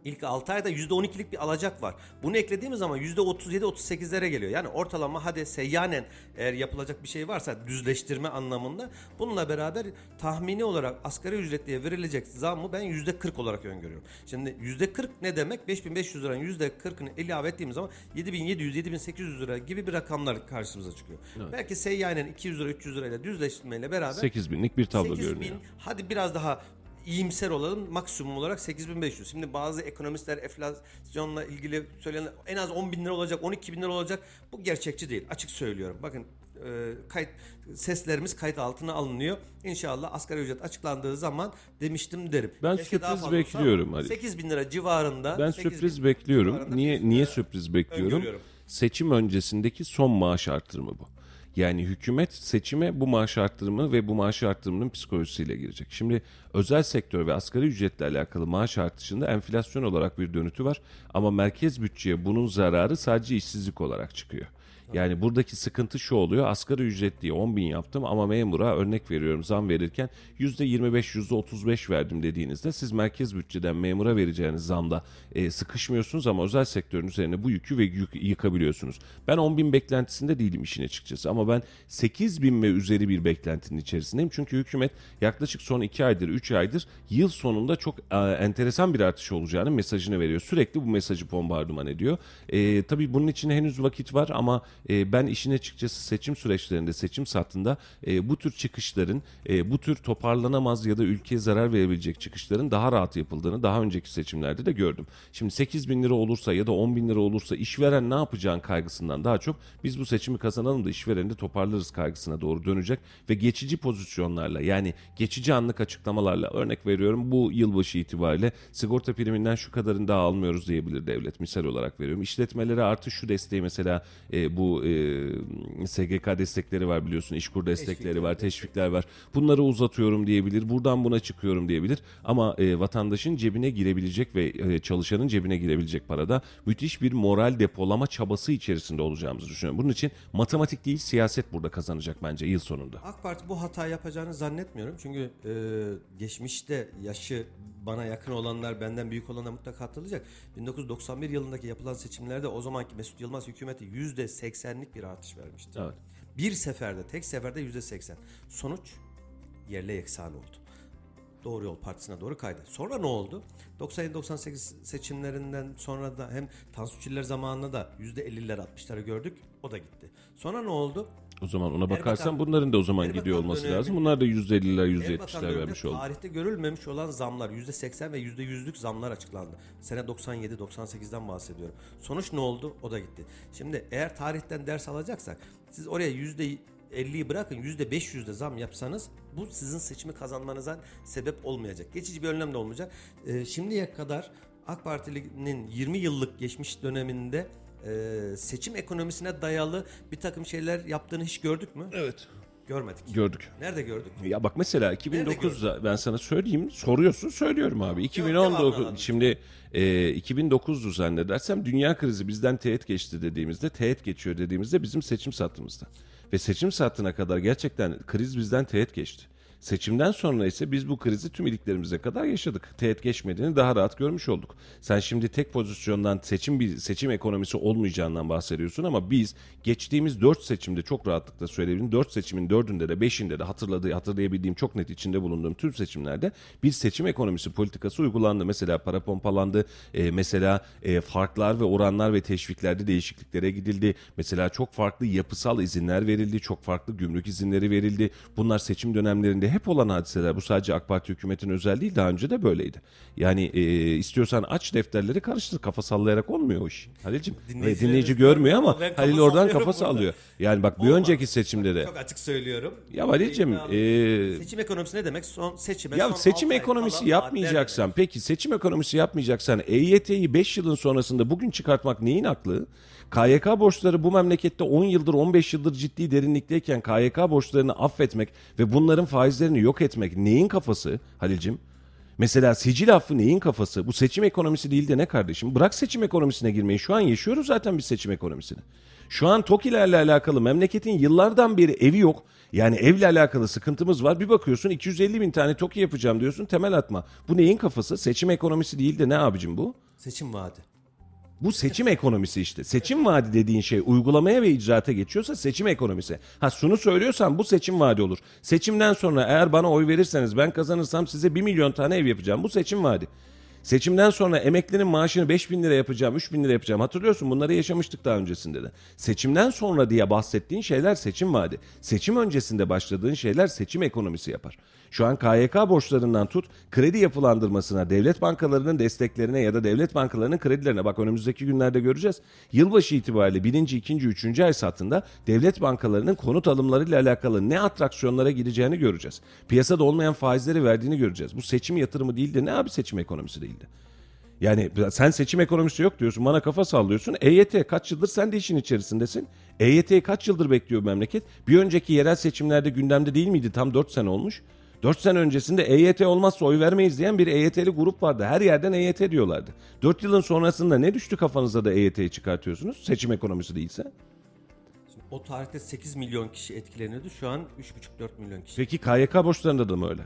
ilk altı ayda yüzde on ikilik bir alacak var. Bunu eklediğimiz zaman yüzde otuz yedi otuz sekizlere geliyor. Yani ortalama hadi seyyanen eğer yapılacak bir şey varsa düzleştirme anlamında bununla beraber tahmini olarak asgari ücretliye verilecek zammı ben yüzde kırk olarak öngörüyorum. Şimdi yüzde kırk ne demek? beş bin beş yüz liranın yüzde kırkını ilave ettiğimiz zaman yedi bin yedi yüz yedi bin sekiz yüz lira gibi bir rakamlar karşımıza çıkıyor. Evet. Belki seyyanen iki yüz lira üç yüz lirayla düzleştirmeyle beraber sekiz binlik bir tablo görünüyor. sekiz bin, hadi biraz daha İyimser olalım, maksimum olarak sekiz bin beş yüz. Şimdi bazı ekonomistler enflasyonla ilgili söylenen en az on bin lira olacak, on iki bin lira olacak. Bu gerçekçi değil. Açık söylüyorum. Bakın e, kayıt, seslerimiz kayıt altına alınıyor. İnşallah asgari ücret açıklandığı zaman demiştim derim. Ben Keşke sürpriz bekliyorum. Olsa, sekiz bin lira civarında. Ben sürpriz bekliyorum. Niye niye sürpriz bekliyorum? Seçim öncesindeki son maaş artırımı bu. Yani hükümet seçime bu maaş artırımı ve bu maaş artırımının psikolojisiyle girecek. Şimdi özel sektör ve asgari ücretle alakalı maaş artışında enflasyon olarak bir dönütü var. Ama merkez bütçeye bunun zararı sadece işsizlik olarak çıkıyor. Yani buradaki sıkıntı şu oluyor. Asgari ücretliyi on bin yaptım ama memura, örnek veriyorum, zam verirken yüzde yirmi beş, yüzde otuz beş verdim dediğinizde siz merkez bütçeden memura vereceğiniz zamda e, sıkışmıyorsunuz ama özel sektörün üzerine bu yükü ve yük, yıkabiliyorsunuz. Ben on bin beklentisinde değilim işin açıkçası ama ben sekiz bin ve üzeri bir beklentinin içerisindeyim. Çünkü hükümet yaklaşık son iki aydır, üç aydır yıl sonunda çok e, enteresan bir artış olacağını mesajını veriyor. Sürekli bu mesajı bombardıman ediyor. E, tabii bunun için henüz vakit var ama e, ben işin açıkçası seçim süreçlerinde, seçim saatinde e, bu tür çıkışların, e, bu tür toparlanamaz ya da ülkeye zarar verebilecek çıkışların daha rahat yapıldığını daha önceki seçimlerde de gördüm. Şimdi sekiz bin lira olursa ya da on bin lira olursa işveren ne yapacağın kaygısından daha çok biz bu seçimi kazanalım da işvereni de toparlarız kaygısına doğru dönecek ve geçici pozisyonlarla, yani geçici anlık açıklamalarla, örnek veriyorum bu yılbaşı itibariyle sigorta priminden şu kadarını daha almıyoruz diyebilir devlet, misal olarak veriyorum. İşletmelere artı şu desteği mesela e, bu e, S G K destekleri var biliyorsun, işkur destekleri Teşvik var, teşvikler var. Bunları uzatıyorum diyebilir, buradan buna çıkıyorum diyebilir ama e, vatandaşın cebine girebilecek ve e, çalışanın cebine girebilecek parada müthiş bir moral depolama çabası içerisinde olacağımızı düşünüyorum. Bunun için matematik değil siyaset burada kazanacak bence yıl sonunda. AK Parti bu hata yapacağını zannetmiyorum çünkü e, geçmişte yaşı bana yakın olanlar, benden büyük olanlar mutlaka hatırlayacak. bin dokuz yüz doksan bir yılındaki yapılan seçimlerde o zamanki Mesut Yılmaz hükümeti yüzde seksenlik bir artış vermişti. Evet. Bir seferde, tek seferde yüzde seksen. Sonuç yerle yeksan oldu. Doğru Yol Partisi'ne doğru kaydı. Sonra ne oldu? doksan yedi doksan sekiz seçimlerinden sonra da hem Tansu Çiller zamanında da yüzde elliler altmışları gördük. O da gitti. Sonra ne oldu? O zaman ona Erbakan, bakarsan bunların da o zaman Erbakan gidiyor olması dönemi, lazım. Bunlar da yüzde elliler yüzde yetmişler vermiş oldu. Tarihte görülmemiş olan zamlar, yüzde seksen ve yüzde yüzlük zamlar açıklandı. Sene doksan yedi doksan sekizden bahsediyorum. Sonuç ne oldu? O da gitti. Şimdi eğer tarihten ders alacaksak siz oraya yüzde elliyi bırakın, yüzde beş yüzde zam yapsanız bu sizin seçimi kazanmanıza sebep olmayacak. Geçici bir önlem de olmayacak. Ee, şimdiye kadar AK Parti'nin yirmi yıllık geçmiş döneminde e, seçim ekonomisine dayalı bir takım şeyler yaptığını hiç gördük mü? Evet. Görmedik. Gördük. Nerede gördük? Ya bak mesela iki bin dokuzda ben sana söyleyeyim, soruyorsun söylüyorum abi. iki bin on dokuz şimdi e, iki bin dokuzdu zannedersem dünya krizi bizden teğet geçti dediğimizde, teğet geçiyor dediğimizde bizim seçim sattığımızda. Ve seçim saatine kadar gerçekten kriz bizden teğet geçti. Seçimden sonra ise biz bu krizi tüm iliklerimize kadar yaşadık. Teğet geçmediğini daha rahat görmüş olduk. Sen şimdi tek pozisyondan seçim bir seçim ekonomisi olmayacağından bahsediyorsun ama biz geçtiğimiz dört seçimde çok rahatlıkla söyleyebilirim. dört seçimin dördünde de beşinde de hatırladığı, hatırlayabildiğim çok net içinde bulunduğum tüm seçimlerde bir seçim ekonomisi politikası uygulandı. Mesela para pompalandı. E, mesela e, farklar ve oranlar ve teşviklerde değişikliklere gidildi. Mesela çok farklı yapısal izinler verildi. Çok farklı gümrük izinleri verildi. Bunlar seçim dönemlerinde hep olan hadiseler. Bu sadece AK Parti hükümetinin özelliği, daha önce de böyleydi. Yani e, istiyorsan aç defterleri, karıştır, kafa sallayarak olmuyor o iş. Halil'ciğim dinleyici, dinleyici görmüyor ama Halil oradan kafa sallıyor. Yani bak olmaz. Bir önceki seçimde de. Çok açık söylüyorum. Ya Halil'ciğim. E, seçim ekonomisi ne demek? Son seçime. Ya son seçim ekonomisi yapmayacaksan peki seçim ekonomisi yapmayacaksan E Y T'yi beş yılın sonrasında bugün çıkartmak neyin aklı? K Y K borçları bu memlekette on yıldır on beş yıldır ciddi derinlikteyken K Y K borçlarını affetmek ve bunların faizlerini yok etmek neyin kafası Halil'cim? Mesela sicil affı neyin kafası? Bu seçim ekonomisi değil de ne kardeşim? Bırak seçim ekonomisine girmeyi. Şu an yaşıyoruz zaten biz seçim ekonomisini. Şu an TOKİ'lerle alakalı memleketin yıllardan beri evi yok. Yani evle alakalı sıkıntımız var. Bir bakıyorsun iki yüz elli bin tane TOKİ yapacağım diyorsun, temel atma. Bu neyin kafası? Seçim ekonomisi değil de ne abicim bu? Seçim vaadi. Bu seçim ekonomisi işte. Seçim vaadi dediğin şey uygulamaya ve icraata geçiyorsa seçim ekonomisi. Ha şunu söylüyorsan bu seçim vaadi olur. Seçimden sonra eğer bana oy verirseniz, ben kazanırsam size bir milyon tane ev yapacağım. Bu seçim vaadi. Seçimden sonra emeklinin maaşını beş bin lira yapacağım, üç bin lira yapacağım. Hatırlıyorsun, bunları yaşamıştık daha öncesinde de. Seçimden sonra diye bahsettiğin şeyler seçim vaadi. Seçim öncesinde başladığın şeyler seçim ekonomisi yapar. Şu an K Y K borçlarından tut, kredi yapılandırmasına, devlet bankalarının desteklerine ya da devlet bankalarının kredilerine, bak önümüzdeki günlerde göreceğiz. Yılbaşı itibariyle birinci, ikinci, üçüncü ay satında devlet bankalarının konut alımlarıyla alakalı ne atraksiyonlara gideceğini göreceğiz. Piyasada olmayan faizleri verdiğini göreceğiz. Bu seçim yatırımı değil de ne abi, seçim ekonomisi değil. Yani sen seçim ekonomisi yok diyorsun, bana kafa sallıyorsun. E Y T kaç yıldır sen de işin içerisindesin. E Y T'yi kaç yıldır bekliyor memleket? Bir önceki yerel seçimlerde gündemde değil miydi? Tam dört sene olmuş. dört sene öncesinde E Y T olmazsa oy vermeyiz diyen bir E Y T'li grup vardı. Her yerden E Y T diyorlardı. dört yılın sonrasında ne düştü kafanıza da E Y T'yi çıkartıyorsunuz? Seçim ekonomisi değilse. o tarihte sekiz milyon kişi etkileniyordu. Şu an üç buçuk dört milyon kişi. Peki K Y K borçlarında da mı öyle?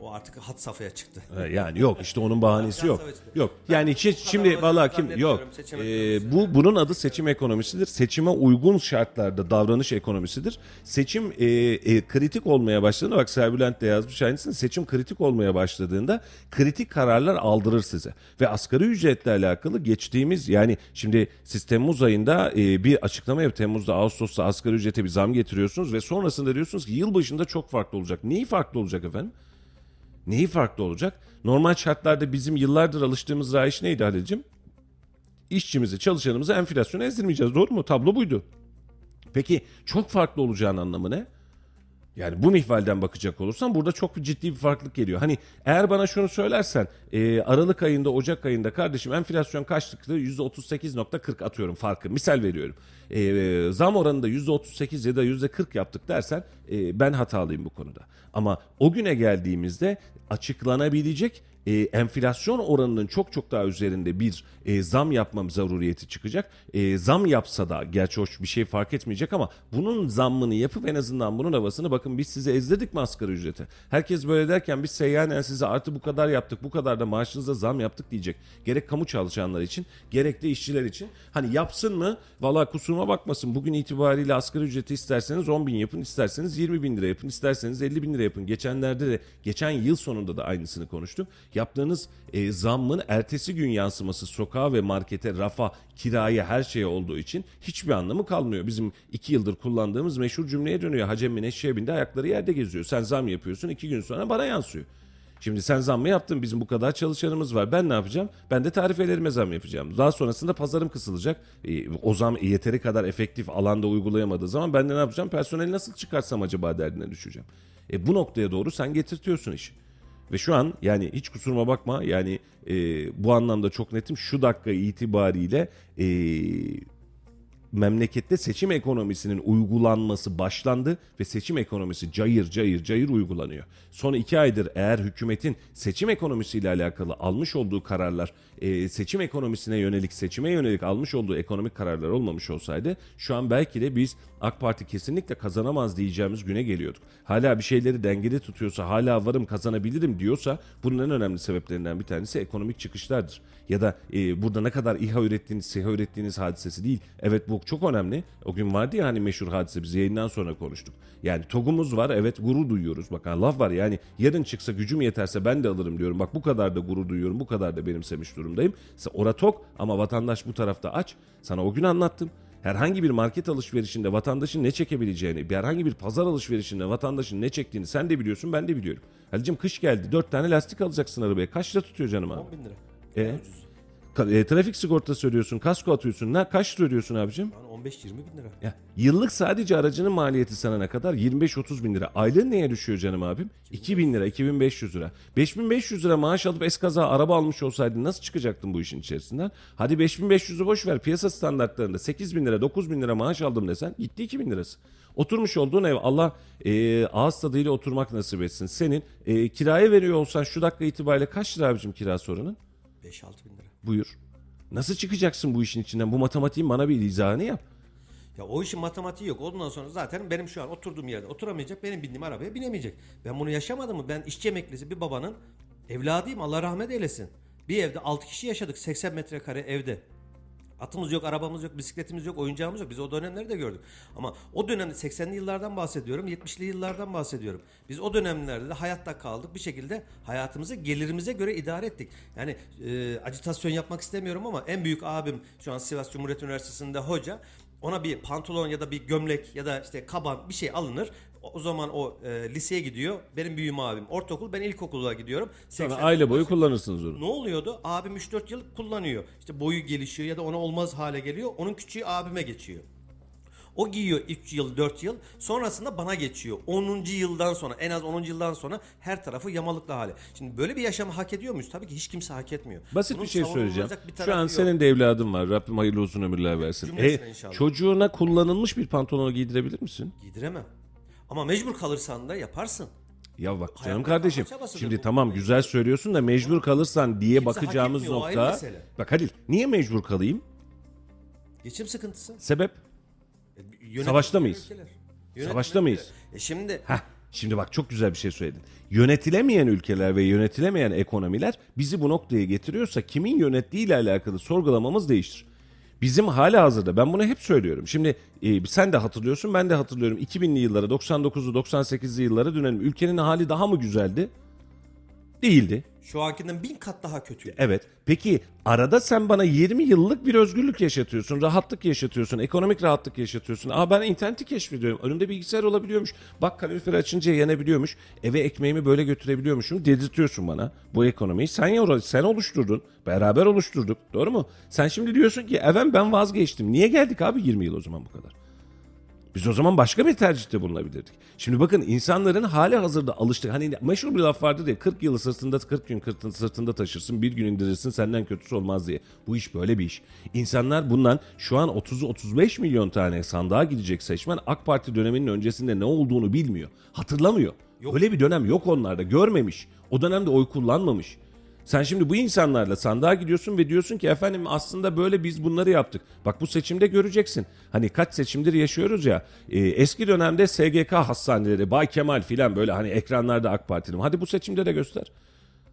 O artık hat safhaya çıktı. Yani yok işte onun bahanesi yok. Yok yani hiç, hiç şimdi valla kim yok. Ee, bu bunun adı seçim ekonomisidir. Seçime uygun şartlarda davranış ekonomisidir. Seçim e, e, kritik olmaya başladığında, bak Serbülent de yazmış aynısını, seçim kritik olmaya başladığında kritik kararlar aldırır size. Ve asgari ücretle alakalı geçtiğimiz, yani şimdi siz Temmuz ayında e, bir açıklama yap, Temmuz'da Ağustos'ta asgari ücrete bir zam getiriyorsunuz ve sonrasında diyorsunuz ki yılbaşında çok farklı olacak. Neyi farklı olacak efendim? Neyi farklı olacak? Normal şartlarda bizim yıllardır alıştığımız rayiş neydi Halil'cim? İşçimizi, çalışanımızı enflasyona ezdirmeyeceğiz. Doğru mu? Tablo buydu. Peki çok farklı olacağın anlamı ne? Yani bu mihvalden bakacak olursan burada çok ciddi bir farklılık geliyor. Hani eğer bana şunu söylersen e, Aralık ayında, Ocak ayında kardeşim enflasyon kaçtı? yüzde otuz sekiz virgül kırk atıyorum farkı. Misal veriyorum. E, zam oranında yüzde otuz sekiz ya da yüzde kırk yaptık dersen e, ben hatalıyım bu konuda. Ama o güne geldiğimizde açıklanabilecek e, enflasyon oranının çok çok daha üzerinde bir e, zam yapmam zaruriyeti çıkacak. E, zam yapsa da gerçi hoş bir şey fark etmeyecek ama bunun zammını yapıp en azından bunun havasını, bakın biz size ezdirdik mi asgari ücreti? Herkes böyle derken biz seyyanen size artı bu kadar yaptık, bu kadar da maaşınıza zam yaptık diyecek. Gerek kamu çalışanları için, gerek de işçiler için. Hani yapsın mı? Valla kusuruma bakmasın. Bugün itibariyle asgari ücreti isterseniz on bin yapın, isterseniz yirmi bin lira yapın, isterseniz elli bin lira yapın. Geçenlerde de, geçen yıl sonunda da aynısını konuştum. Yaptığınız e, zammın ertesi gün yansıması sokağa ve markete, rafa, kiraya, her şeye olduğu için hiçbir anlamı kalmıyor. Bizim iki yıldır kullandığımız meşhur cümleye dönüyor. Hacemmin eşeğe bindi, ayakları yerde geziyor. Sen zam yapıyorsun, iki gün sonra bana yansıyor. Şimdi sen zam mı yaptın? Bizim bu kadar çalışanımız var. Ben ne yapacağım? Ben de tarifelerime zam yapacağım. Daha sonrasında pazarım kısılacak. E, o zam yeteri kadar efektif alanda uygulayamadığı zaman ben de ne yapacağım? Personeli nasıl çıkarsam acaba derdine düşeceğim. E, bu noktaya doğru sen getirtiyorsun işi. Ve şu an yani hiç kusuruma bakma yani e, bu anlamda çok netim, şu dakika itibariyle e, memlekette seçim ekonomisinin uygulanması başlandı ve seçim ekonomisi cayır cayır cayır uygulanıyor. Son iki aydır eğer hükümetin seçim ekonomisiyle alakalı almış olduğu kararlar e, seçim ekonomisine yönelik, seçime yönelik almış olduğu ekonomik kararlar olmamış olsaydı şu an belki de biz AK Parti kesinlikle kazanamaz diyeceğimiz güne geliyorduk. Hala bir şeyleri dengede tutuyorsa, hala varım kazanabilirim diyorsa bunun en önemli sebeplerinden bir tanesi ekonomik çıkışlardır. Ya da e, burada ne kadar İHA ürettiğiniz, SİHA ürettiğiniz hadisesi değil. Evet bu çok önemli. O gün vardı ya hani meşhur hadise, biz yayından sonra konuştuk. Yani TOG'umuz var, evet gurur duyuyoruz. Bak laf var yani yarın çıksa gücüm yeterse ben de alırım diyorum. Bak bu kadar da gurur duyuyorum, bu kadar da benimsemiş durumdayım. Ora tok ama vatandaş bu tarafta aç. Sana o gün anlattım. Herhangi bir market alışverişinde vatandaşın ne çekebileceğini, herhangi bir pazar alışverişinde vatandaşın ne çektiğini sen de biliyorsun, ben de biliyorum. Halicim kış geldi, dört tane lastik alacaksın arabaya. Kaç lira tutuyor canım abi? on bin lira. Ee? Trafik sigortası ödüyorsun, kasko atıyorsun. Ne kaç lira ödüyorsun abicim? on beş yirmi bin lira. Ya, yıllık sadece aracının maliyeti sana ne kadar? yirmi beş otuz bin lira. Aylığın neye düşüyor canım abim? iki bin lira, iki bin beş yüz lira. beş bin beş yüz lira maaş alıp eskaza araba almış olsaydın nasıl çıkacaktın bu işin içerisinden? Hadi beş bin beş yüzü boş ver, piyasa standartlarında sekiz bin lira, dokuz bin lira maaş aldım desen gitti iki bin lirası. Oturmuş olduğun ev, Allah e, ağız tadıyla oturmak nasip etsin. Senin e, kiraya veriyor olsan şu dakika itibariyle kaç lira abicim kira sorunun? beş altı bin lira. Buyur. Nasıl çıkacaksın bu işin içinden? Bu matematiğin bana bir izahını yap. Ya o işin matematiği yok. Ondan sonra zaten benim şu an oturduğum yerde oturamayacak, benim bindiğim arabaya binemeyecek. Ben bunu yaşamadım mı? Ben işçi emeklisi bir babanın evladıyım. Allah rahmet eylesin. Bir evde altı kişi yaşadık. seksen metrekare evde. Atımız yok, arabamız yok, bisikletimiz yok, oyuncağımız yok. Biz o dönemleri de gördük. Ama o dönemde seksenli yıllardan bahsediyorum, yetmişli yıllardan bahsediyorum. Biz o dönemlerde de hayatta kaldık. Bir şekilde hayatımızı gelirimize göre idare ettik. Yani e, acitasyon yapmak istemiyorum ama en büyük abim şu an Sivas Cumhuriyet Üniversitesi'nde hoca. Ona bir pantolon ya da bir gömlek ya da işte kaban bir şey alınır. O zaman o e, liseye gidiyor. Benim büyüğüm abim ortaokul, ben ilkokula gidiyorum. Sonra aile boyu kullanırsınız onu. Ne oluyordu? Abim üç dört yıl kullanıyor. İşte boyu gelişiyor ya da ona olmaz hale geliyor. Onun küçüğü abime geçiyor. O giyiyor üç yıl, dört yıl. Sonrasında bana geçiyor. onuncu yıldan sonra, en az onuncu yıldan sonra her tarafı yamalıklı hali. Şimdi böyle bir yaşamı hak ediyor muyuz? Tabii ki hiç kimse hak etmiyor. Basit bunun bir şey söyleyeceğim. Bir şu an yok. Senin de evladın var. Rabbim hayırlı uzun ömürler versin. E, çocuğuna kullanılmış bir pantolonu giydirebilir misin? Giydiremem. Ama mecbur kalırsan da yaparsın. Ya bak canım hayat kardeşim. Şimdi tamam mecbur. Güzel söylüyorsun da mecbur kalırsan diye kimse bakacağımız nokta. Bak Halil, niye mecbur kalayım? Geçim sıkıntısı. Sebep? Yönet- Savaşta mıyız? Yönetilen Savaşta ülkeler. mıyız? E şimdi... Heh, şimdi bak çok güzel bir şey söyledin. Yönetilemeyen ülkeler ve yönetilemeyen ekonomiler bizi bu noktaya getiriyorsa kimin yönettiğiyle alakalı sorgulamamız değiştir. Bizim hala hazırda, ben bunu hep söylüyorum. Şimdi e, sen de hatırlıyorsun, ben de hatırlıyorum. iki binli yıllara, doksan dokuzlu doksan sekizli yıllara dönelim. Ülkenin hali daha mı güzeldi? Değildi. Şu ankinden bin kat daha kötüydü. Evet. Peki arada sen bana yirmi yıllık bir özgürlük yaşatıyorsun, rahatlık yaşatıyorsun, ekonomik rahatlık yaşatıyorsun. Aa, ben interneti keşfediyorum. Önümde bilgisayar olabiliyormuş. Bak kaloriferi açınca yenebiliyormuş. Eve ekmeğimi böyle götürebiliyormuşum dedirtiyorsun bana. Bu ekonomiyi sen ya, sen oluşturdun. Beraber oluşturduk. Doğru mu? Sen şimdi diyorsun ki efendim ben vazgeçtim. Niye geldik abi yirmi yıl o zaman bu kadar? Biz o zaman başka bir tercihte bulunabilirdik. Şimdi bakın insanların hali hazırda alıştığı, hani meşhur bir laf vardır ya, kırk yılı sırtında, kırk gün sırtında taşırsın, bir gün indirirsin, senden kötüsü olmaz diye. Bu iş böyle bir iş. İnsanlar bundan şu an otuz otuz beş milyon tane sandığa gidecek seçmen AK Parti döneminin öncesinde ne olduğunu bilmiyor. Hatırlamıyor. Yok. Öyle bir dönem yok onlarda, görmemiş. O dönemde oy kullanmamış. Sen şimdi bu insanlarla sandığa gidiyorsun ve diyorsun ki efendim aslında böyle biz bunları yaptık. Bak bu seçimde göreceksin. Hani kaç seçimdir yaşıyoruz ya. E, eski dönemde S G K hastaneleri, Bay Kemal filan böyle hani ekranlarda AK Parti'nin. Hadi bu seçimde de göster.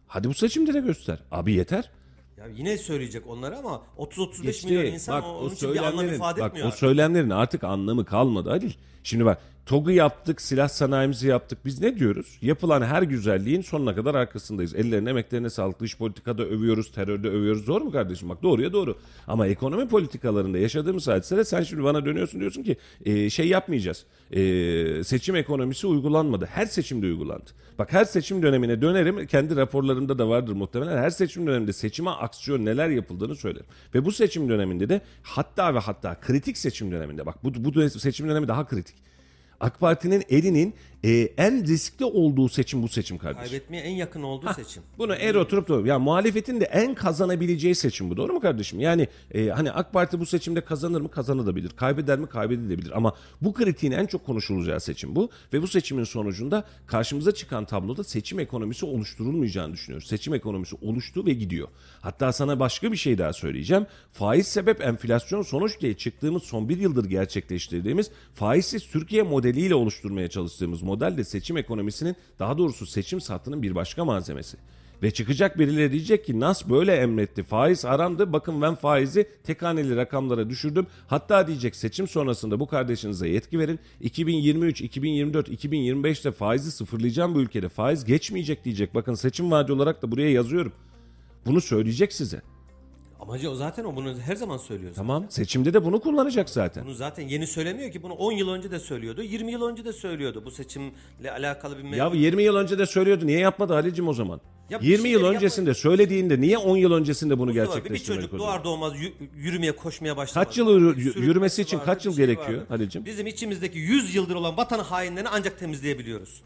Hadi bu seçimde de göster. Abi yeter. Ya yine söyleyecek onları ama otuz otuz beş işte, milyon insan bak, onun için bir anlam ifade bak, etmiyor. Bak o söylemlerin artık anlamı kalmadı Halil. Şimdi bak TOG'u yaptık, silah sanayimizi yaptık. Biz ne diyoruz? Yapılan her güzelliğin sonuna kadar arkasındayız. Ellerine, emeklerine sağlık. Dış politikada övüyoruz, terörde övüyoruz. Doğru mu kardeşim? Bak doğruya doğru. Ama ekonomi politikalarında yaşadığımız hadisede sen şimdi bana dönüyorsun diyorsun ki e, şey yapmayacağız. E, seçim ekonomisi uygulanmadı. Her seçimde uygulandı. Bak her seçim dönemine dönerim. Kendi raporlarımda da vardır muhtemelen. Her seçim döneminde seçime aksiyon neler yapıldığını söylerim. Ve bu seçim döneminde de hatta ve hatta kritik seçim döneminde. Bak bu, bu seçim dönemi daha kritik. AK Parti'nin elinin e, en riskli olduğu seçim bu seçim kardeşim. Kaybetmeye en yakın olduğu ha, seçim. Bunu er oturup da ya muhalefetin de en kazanabileceği seçim bu. Doğru mu kardeşim? Yani e, hani AK Parti bu seçimde kazanır mı? Kazanabilir. Kaybeder mi? Kaybedilebilir. Ama bu kritiğin en çok konuşulacağı seçim bu. Ve bu seçimin sonucunda karşımıza çıkan tabloda seçim ekonomisi oluşturulmayacağını düşünüyoruz. Seçim ekonomisi oluştu ve gidiyor. Hatta sana başka bir şey daha söyleyeceğim. Faiz sebep enflasyon sonuç diye çıktığımız son bir yıldır gerçekleştirdiğimiz faizsiz Türkiye modeli ile oluşturmaya çalıştığımız model de seçim ekonomisinin, daha doğrusu seçim sahtının bir başka malzemesi. Ve çıkacak birileri diyecek ki N A S böyle emretti, faiz haramdı, bakın ben faizi tek haneli rakamlara düşürdüm. Hatta diyecek seçim sonrasında bu kardeşinize yetki verin, iki bin yirmi üç, iki bin yirmi dört, iki bin yirmi beşte faizi sıfırlayacağım, bu ülkede faiz geçmeyecek diyecek. Bakın seçim vaadi olarak da buraya yazıyorum. Bunu söyleyecek size. Amacı o zaten, o bunu her zaman söylüyor. Tamam zaten. Seçimde de bunu kullanacak zaten. Bunu zaten yeni söylemiyor ki, bunu on yıl önce de söylüyordu, yirmi yıl önce de söylüyordu bu seçimle alakalı bir mevzu. Ya yirmi yıl önce de söylüyordu, niye yapmadı Halicim o zaman? Ya yirmi yıl öncesinde yapma. Söylediğinde niye on yıl öncesinde bunu gerçekleştirmedik? Bir çocuk doğar doğmaz yürümeye koşmaya başlamadı. Kaç yıl yürü, yürümesi için vardı, kaç yıl şey gerekiyor Halicim? Bizim içimizdeki yüz yıldır olan vatan hainlerini ancak temizleyebiliyoruz.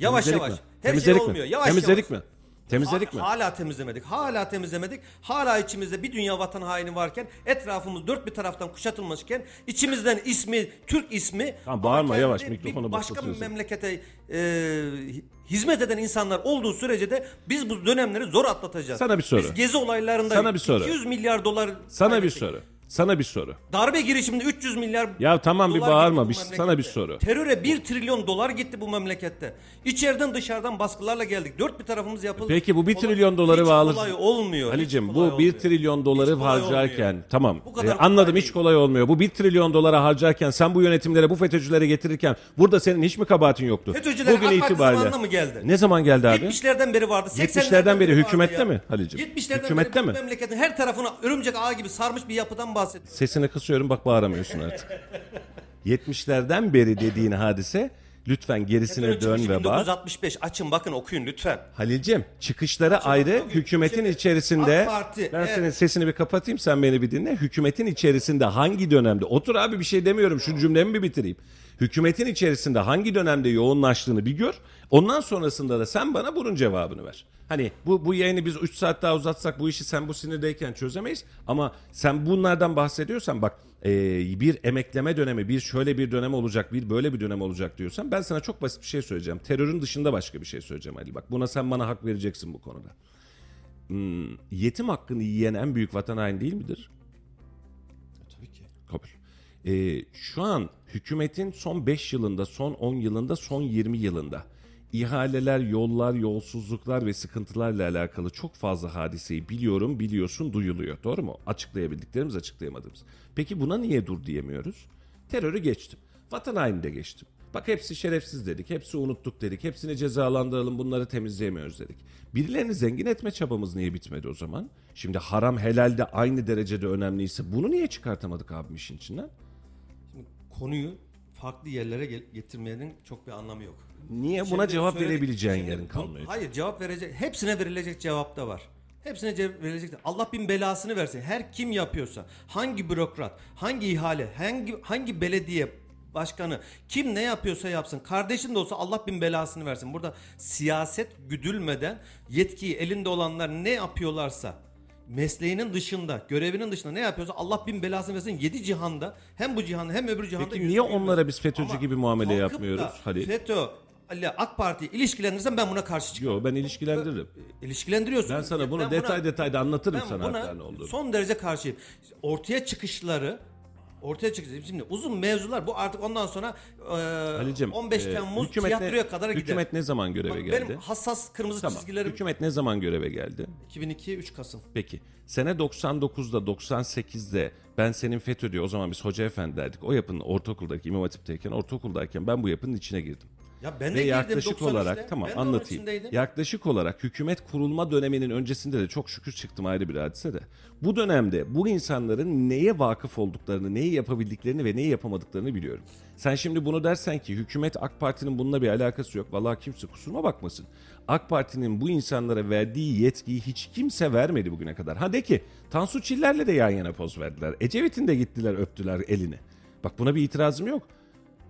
Yavaş temizledik yavaş. Mi? Her temizledik şey olmuyor. Mi? Yavaş temizledik yavaş. Mi? Temizledik mi? Hala temizlemedik. Hala temizlemedik. Hala içimizde bir dünya vatan haini varken, etrafımız dört bir taraftan kuşatılmışken, içimizden ismi, Türk ismi, tamam, bağırma, yavaş, mikrofonu başka bir memlekete e, hizmet eden insanlar olduğu sürece de biz bu dönemleri zor atlatacağız. Sana bir soru. Biz gezi olaylarında sana bir soru. iki yüz milyar dolar Sana kaybettik. Bir soru. Sana bir soru. Darbe girişiminde üç yüz milyar Ya tamam bir bağırma. Bir, sana bir soru. Teröre bir trilyon dolar gitti bu memlekette. İçeriden dışarıdan baskılarla geldik. Dört bir tarafımız yapıldı. Peki bu bir trilyon doları bağlı. Hiç kolay olmuyor. Halicim bu bir trilyon doları harcarken olmuyor. Tamam e, anladım hiç kolay olmuyor. Bu bir trilyon dolara harcarken sen bu yönetimlere, bu FETÖ'cülere getirirken burada senin hiç mi kabahatin yoktu? FETÖ'cüler bugün itibariyle mı geldi? Ne zaman geldi abi? yetmişlerden beri vardı. seksenlerden beri hükümette mi Halicim? Hükümette mi? Memleketin her tarafını örümcek ağı gibi sarmış bir yapıdan bahsediyor. Sesini kısıyorum bak, bağıramıyorsun artık. yetmişlerden beri dediğin hadise, lütfen gerisine evet, dön ve bağır. bin dokuz yüz altmış beş açın bakın, okuyun lütfen. Halilciğim çıkışları açın, ayrı bak, hükümetin şey, içerisinde Parti, ben evet. Senin sesini bir kapatayım, sen beni bir dinle. Hükümetin içerisinde hangi dönemde otur abi, bir şey demiyorum, şu cümlemi bir bitireyim. Hükümetin içerisinde hangi dönemde yoğunlaştığını bir gör. Ondan sonrasında da sen bana bunun cevabını ver. Hani bu bu yayını biz üç saat daha uzatsak bu işi sen bu sinirdeyken çözemeyiz. Ama sen bunlardan bahsediyorsan bak e, bir emekleme dönemi, bir şöyle bir dönem olacak, bir böyle bir dönem olacak diyorsan ben sana çok basit bir şey söyleyeceğim. Terörün dışında başka bir şey söyleyeceğim Ali. Bak buna sen bana hak vereceksin bu konuda. Hmm, yetim hakkını yiyen en büyük vatan haini değil midir? Tabii ki. Kabul. E, şu an hükümetin son beş yılında, son on yılında, son yirmi yılında ihaleler, yollar, yolsuzluklar ve sıkıntılarla alakalı çok fazla hadiseyi biliyorum, biliyorsun, duyuluyor. Doğru mu? Açıklayabildiklerimiz, açıklayamadığımız. Peki buna niye dur diyemiyoruz? Terörü geçtim. Vatan haini de geçtim. Bak hepsi şerefsiz dedik, hepsi unuttuk dedik, hepsini cezalandıralım, bunları temizleyemiyoruz dedik. Birilerini zengin etme çabamız niye bitmedi o zaman? Şimdi haram helal de aynı derecede önemliyse bunu niye çıkartamadık abim işin içinden? Şimdi konuyu farklı yerlere getirmenin çok bir anlamı yok. Niye? Şimdi buna cevap söyledik, verebileceğin yerin kalmıyor. Hayır, cevap verecek, hepsine verilecek cevap da var. Hepsine cevap verilecek. Allah bin belasını versin. Her kim yapıyorsa, hangi bürokrat, hangi ihale, hangi hangi belediye başkanı, kim ne yapıyorsa yapsın. Kardeşim de olsa Allah bin belasını versin. Burada siyaset güdülmeden yetkiyi elinde olanlar ne yapıyorlarsa, mesleğinin dışında, görevinin dışında ne yapıyorsa Allah bin belasını versin. Yedi cihanda, hem bu cihanda hem öbür cihanda. Peki niye onlara biz FETÖ'cü ama gibi muamele yapmıyoruz? Halil. FETÖ ile AK Parti ilişkilendirirsen ben buna karşı çıkıyorum. Yok, ben ilişkilendiririm. İlişkilendiriyorsun. Ben sana bunu ben detay buna, detayda anlatırım ben sana. Ben buna hatta son derece karşıyım. Ortaya çıkışları Ortaya çıkacak. Şimdi uzun mevzular bu artık, ondan sonra e, on beş Temmuz tiyatroya kadar gider. Hükümet ne zaman göreve Bak, geldi? Benim hassas kırmızı tamam. çizgilerim. Hükümet ne zaman göreve geldi? iki bin iki üç Kasım. Peki. Sene doksan dokuzda doksan sekizde ben senin FETÖ diyor, o zaman biz hoca efendi derdik. O yapının ortaokuldaki, İmam Hatip'teyken, ortaokuldayken ben bu yapının içine girdim. Ya ben de Ve girdim, yaklaşık olarak işte. tamam anlatayım. Yaklaşık olarak hükümet kurulma döneminin öncesinde de çok şükür çıktım, ayrı bir hadise de. Bu dönemde bu insanların neye vakıf olduklarını, neyi yapabildiklerini ve neyi yapamadıklarını biliyorum. Sen şimdi bunu dersen ki hükümet, AK Parti'nin bununla bir alakası yok. Vallahi kimse kusuruma bakmasın. AK Parti'nin bu insanlara verdiği yetkiyi hiç kimse vermedi bugüne kadar. Ha de ki Tansu Çiller'le de yan yana poz verdiler. Ecevit'in de gittiler, öptüler elini. Bak, buna bir itirazım yok.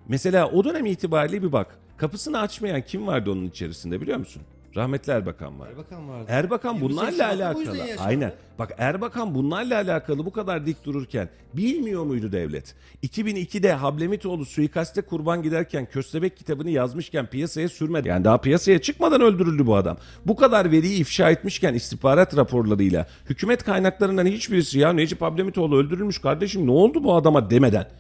Mesela o dönem itibariyle bir bak. Kapısını açmayan kim vardı onun içerisinde biliyor musun? Rahmetli Erbakan vardı. Erbakan vardı. Erbakan bunlarla alakalı. Aynen. Bak, Erbakan bunlarla alakalı bu kadar dik dururken bilmiyor muydu devlet? iki bin ikide Hablemitoğlu suikaste kurban giderken Köstebek kitabını yazmışken piyasaya sürmedi. Yani daha piyasaya çıkmadan öldürüldü bu adam. Bu kadar veriyi ifşa etmişken istihbarat raporlarıyla, hükümet kaynaklarından hiçbirisi ya Necip Hablemitoğlu öldürülmüş kardeşim ne oldu bu adama demeden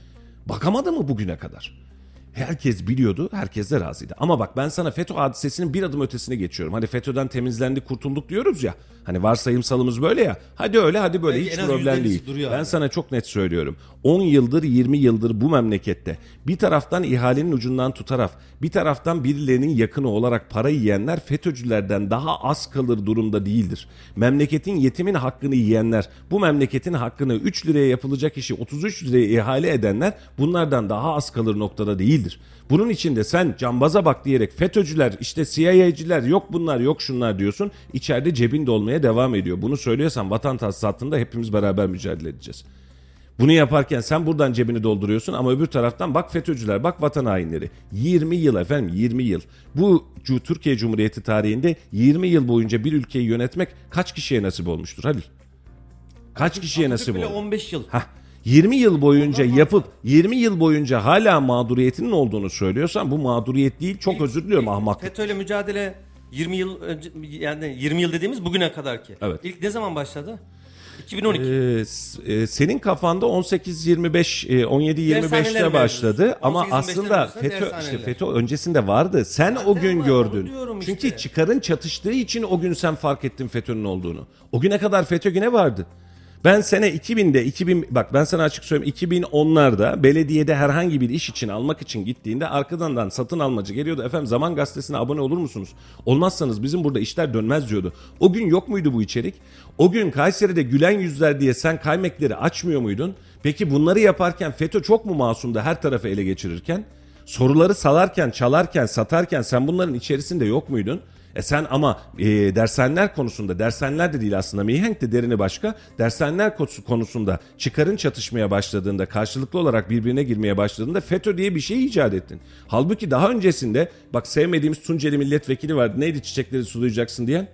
bakamadı mı bugüne kadar? Herkes biliyordu, herkes de razıydı. Ama bak, ben sana FETÖ hadisesinin bir adım ötesine geçiyorum. Hani FETÖ'den temizlendi, kurtulduk diyoruz ya. Hani varsayımsalımız böyle ya. Hadi öyle, hadi böyle. Belki hiç problem değil. Ben yani. sana çok net söylüyorum. on yıldır, yirmi yıldır bu memlekette bir taraftan ihalenin ucundan tutaraf, bir taraftan birilerinin yakını olarak para yiyenler FETÖ'cülerden daha az kalır durumda değildir. Memleketin, yetimin hakkını yiyenler, bu memleketin hakkını üç liraya yapılacak işi otuz üç liraya ihale edenler bunlardan daha az kalır noktada değildir. Bunun için de sen cambaza bak diyerek FETÖ'cüler, işte C I A'ciler, yok bunlar, yok şunlar diyorsun. İçeride cebin dolmaya devam ediyor. Bunu söylüyorsan vatan tahsisatında hepimiz beraber mücadele edeceğiz. Bunu yaparken sen buradan cebini dolduruyorsun ama öbür taraftan bak FETÖ'cüler, bak vatan hainleri. yirmi yıl efendim, yirmi yıl. Bu Türkiye Cumhuriyeti tarihinde yirmi yıl boyunca bir ülkeyi yönetmek kaç kişiye nasip olmuştur Halil? Kaç kişiye nasip oldu? on beş yıl. Hah. yirmi yıl boyunca yapıp yirmi yıl boyunca hala mağduriyetinin olduğunu söylüyorsan bu mağduriyet değil, çok özür diliyorum, ahmaklık. FETÖ'yle mücadele yirmi yıl önce, yani yirmi yıl dediğimiz bugüne kadar ki. Evet. İlk ne zaman başladı? iki bin on iki. Ee, senin kafanda on sekiz yirmi beş on yedi yirmi beşte başladı ama aslında FETÖ, işte FETÖ öncesinde vardı. Sen zaten o gün var, gördün. Çünkü işte çıkarın çatıştığı için o gün sen fark ettin FETÖ'nün olduğunu. O güne kadar FETÖ güne vardı. Ben sene iki binde iki bin bak ben sana açık söyleyeyim, iki bin onlarda belediyede herhangi bir iş için almak için gittiğinde arkadan satın almacı geliyordu. Efendim Zaman Gazetesi'ne abone olur musunuz? Olmazsanız bizim burada işler dönmez diyordu. O gün yok muydu bu içerik? O gün Kayseri'de gülen yüzler diye sen kaymekleri açmıyor muydun? Peki bunları yaparken FETÖ çok mu masumdu her tarafı ele geçirirken? Soruları salarken, çalarken, satarken sen bunların içerisinde yok muydun? E sen ama e, dershaneler konusunda, dershaneler de değil aslında, mihenk de derini başka, dershaneler konusunda çıkarın çatışmaya başladığında, karşılıklı olarak birbirine girmeye başladığında FETÖ diye bir şey icat ettin. Halbuki daha öncesinde bak, sevmediğimiz Tunceli milletvekili vardı, neydi çiçekleri sulayacaksın diyen?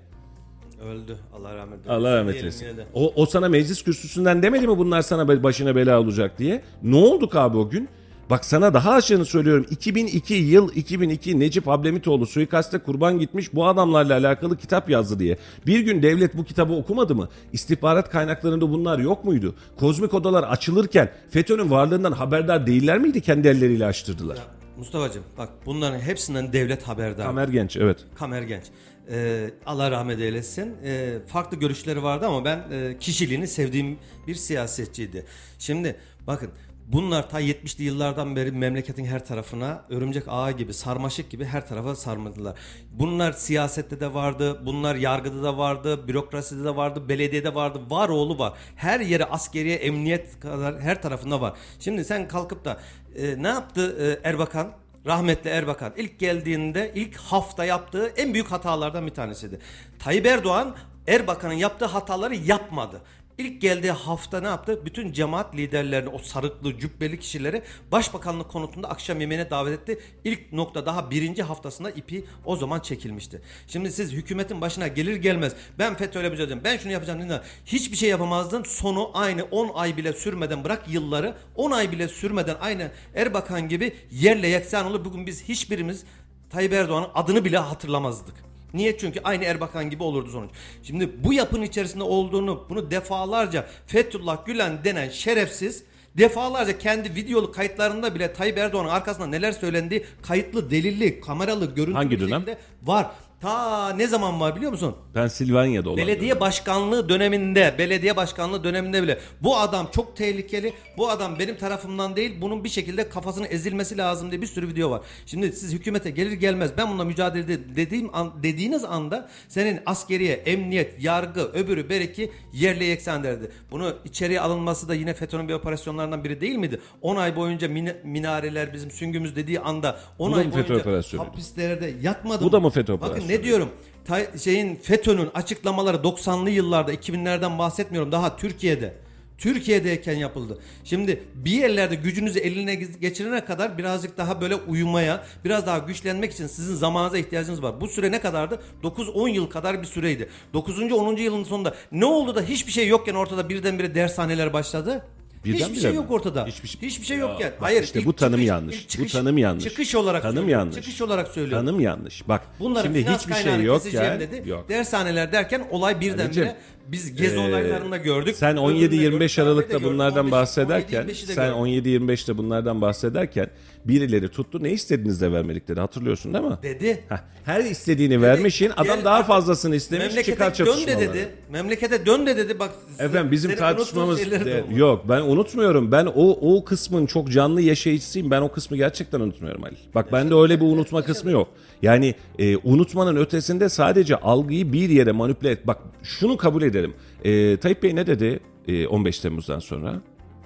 Öldü. Allah rahmet eylesin. Allah rahmet eylesin. O, o sana meclis kürsüsünden demedi mi bunlar sana başına bela olacak diye? Ne olduk abi o gün? Bak sana daha aşağını söylüyorum. iki bin iki yıl iki bin iki Necip Hablemitoğlu suikaste kurban gitmiş, bu adamlarla alakalı kitap yazdı diye. Bir gün devlet bu kitabı okumadı mı? İstihbarat kaynaklarında bunlar yok muydu? Kozmik odalar açılırken FETÖ'nün varlığından haberdar değiller miydi? Kendi elleriyle açtırdılar. Ya Mustafa'cığım bak, bunların hepsinden devlet haberdar. Kamer Genç, evet. Kamer Genç. Ee, Allah rahmet eylesin. Ee, farklı görüşleri vardı ama ben e, kişiliğini sevdiğim bir siyasetçiydi. Şimdi bakın, bunlar ta yetmişli yıllardan beri memleketin her tarafına örümcek ağı gibi, sarmaşık gibi her tarafa sarmadılar. Bunlar siyasette de vardı, bunlar yargıda da vardı, bürokraside de vardı, belediyede vardı, var oğlu var. Her yere, askeriye, emniyet kadar her tarafında var. Şimdi sen kalkıp da e, ne yaptı e, Erbakan? Rahmetli Erbakan ilk geldiğinde ilk hafta yaptığı en büyük hatalardan bir tanesiydi. Tayyip Erdoğan Erbakan'ın yaptığı hataları yapmadı. İlk geldiği hafta ne yaptı? Bütün cemaat liderlerini, o sarıklı, cübbeli kişileri başbakanlık konutunda akşam yemeğine davet etti. İlk nokta, daha birinci haftasında ipi o zaman çekilmişti. Şimdi siz hükümetin başına gelir gelmez ben FETÖ'yle yapacağım, ben şunu yapacağım dediğinde hiçbir şey yapamazdın. Sonu aynı on ay bile sürmeden, bırak yılları, on ay bile sürmeden aynı Erbakan gibi yerle yeksan olur. Bugün biz hiçbirimiz Tayyip Erdoğan'ın adını bile hatırlamazdık. Niye? Çünkü aynı Erbakan gibi olurdu sonuç. Şimdi bu yapının içerisinde olduğunu, bunu defalarca Fethullah Gülen denen şerefsiz defalarca kendi videolu kayıtlarında bile Tayyip Erdoğan'ın arkasında neler söylendiği kayıtlı, delilli, kameralı, görüntülü var. Ta ne zaman var biliyor musun? Pensilvanya'da olan. Belediye dönem. başkanlığı döneminde, belediye başkanlığı döneminde bile bu adam çok tehlikeli, bu adam benim tarafımdan değil, bunun bir şekilde kafasının ezilmesi lazım diye bir sürü video var. Şimdi siz hükümete gelir gelmez ben bununla mücadele dediğim an, dediğiniz anda senin askeriye, emniyet, yargı, öbürü beriki yerle yeksan derdi. Bunu içeriye alınması da yine FETÖ'nün bir operasyonlarından biri değil miydi? on ay boyunca min- minareler bizim süngümüz dediği anda on ay boyunca hapislerde yatmadı. Bu da mı FETÖ operasyonu? Ne diyorum? Ta- şeyin FETÖ'nün açıklamaları doksanlı yıllarda, iki binlerden bahsetmiyorum. Daha Türkiye'de. Türkiye'deyken yapıldı. Şimdi bir yerlerde gücünüzü eline geçirene kadar birazcık daha böyle uyumaya, biraz daha güçlenmek için sizin zamanınıza ihtiyacınız var. Bu süre ne kadardı? dokuz on yıl kadar bir süreydi. dokuzuncu onuncu yılın sonunda ne oldu da hiçbir şey yokken ortada birdenbire dershaneler başladı? Birden hiçbir şey mi? Yok ortada. Hiçbir, Hiçbir şey ya, yokken. Hayır. İşte bu tanım çıkış, yanlış. Çıkış, bu tanım yanlış. Çıkış olarak tanım söylüyorum. Yanlış. Çıkış olarak söylüyorum. Tanım yanlış. Bak. Bunların şimdi hiçbir şey yokken. Dedi. Yok. Dershaneler derken olay birdenbire biz gezi ee, olaylarında gördük. Sen on yedi yirmi beş Aralık'ta bunlardan bahsederken sen on yedi yirmi beşte bunlardan bahsederken birileri tuttu, ne istediğinizde vermedik dedi. Hatırlıyorsun değil mi? Dedi. Heh, her istediğini dedi, vermişin adam gel, daha fazlasını istemiş, çıkar çatışmaları. Memlekete dön de dedi. Memlekete dön de dedi. Bak size, efendim bizim tartışmamız de, yok. Ben unutmuyorum. Ben o o kısmın çok canlı yaşayıcısıyım. Ben o kısmı gerçekten unutmuyorum Ali. Bak ben de öyle bir unutma kısmı yok. Yani e, unutmanın ötesinde sadece algıyı bir yere manipüle et. Bak şunu kabul edelim. E, Tayyip Bey ne dedi e, on beş Temmuz'dan sonra?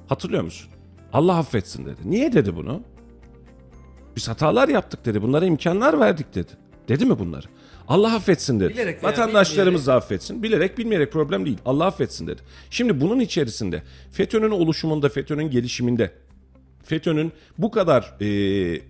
Hatırlıyor musun? Allah affetsin dedi. Niye dedi bunu? Biz hatalar yaptık dedi. Bunlara imkanlar verdik dedi. Dedi mi bunları? Allah affetsin dedi. Bilerek vatandaşlarımız affetsin. Bilerek bilmeyerek problem değil. Allah affetsin dedi. Şimdi bunun içerisinde FETÖ'nün oluşumunda, FETÖ'nün gelişiminde, FETÖ'nün bu kadar e,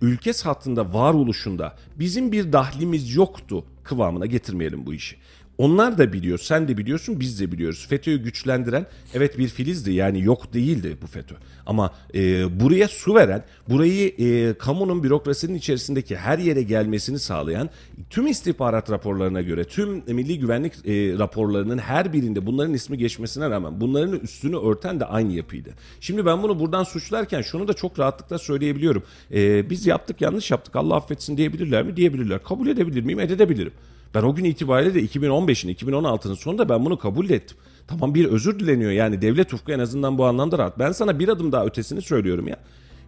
ülke sathında varoluşunda bizim bir dahlimiz yoktu kıvamına getirmeyelim bu işi. Onlar da biliyor, sen de biliyorsun, biz de biliyoruz. FETÖ'yü güçlendiren evet bir filizdi, yani yok değildi bu FETÖ. Ama e, buraya su veren, burayı e, kamunun, bürokrasinin içerisindeki her yere gelmesini sağlayan, tüm istihbarat raporlarına göre, tüm milli güvenlik e, raporlarının her birinde bunların ismi geçmesine rağmen bunların üstünü örten de aynı yapıydı. Şimdi ben bunu buradan suçlarken şunu da çok rahatlıkla söyleyebiliyorum. E, biz yaptık, yanlış yaptık, Allah affetsin diyebilirler mi? Diyebilirler. Kabul edebilir miyim? Edebilirim. Ben o gün itibariyle de iki bin on beşin, iki bin on altının sonunda ben bunu kabul ettim. Tamam, bir özür dileniyor, yani devlet ufku en azından bu anlamda rahat. Ben sana bir adım daha ötesini söylüyorum ya.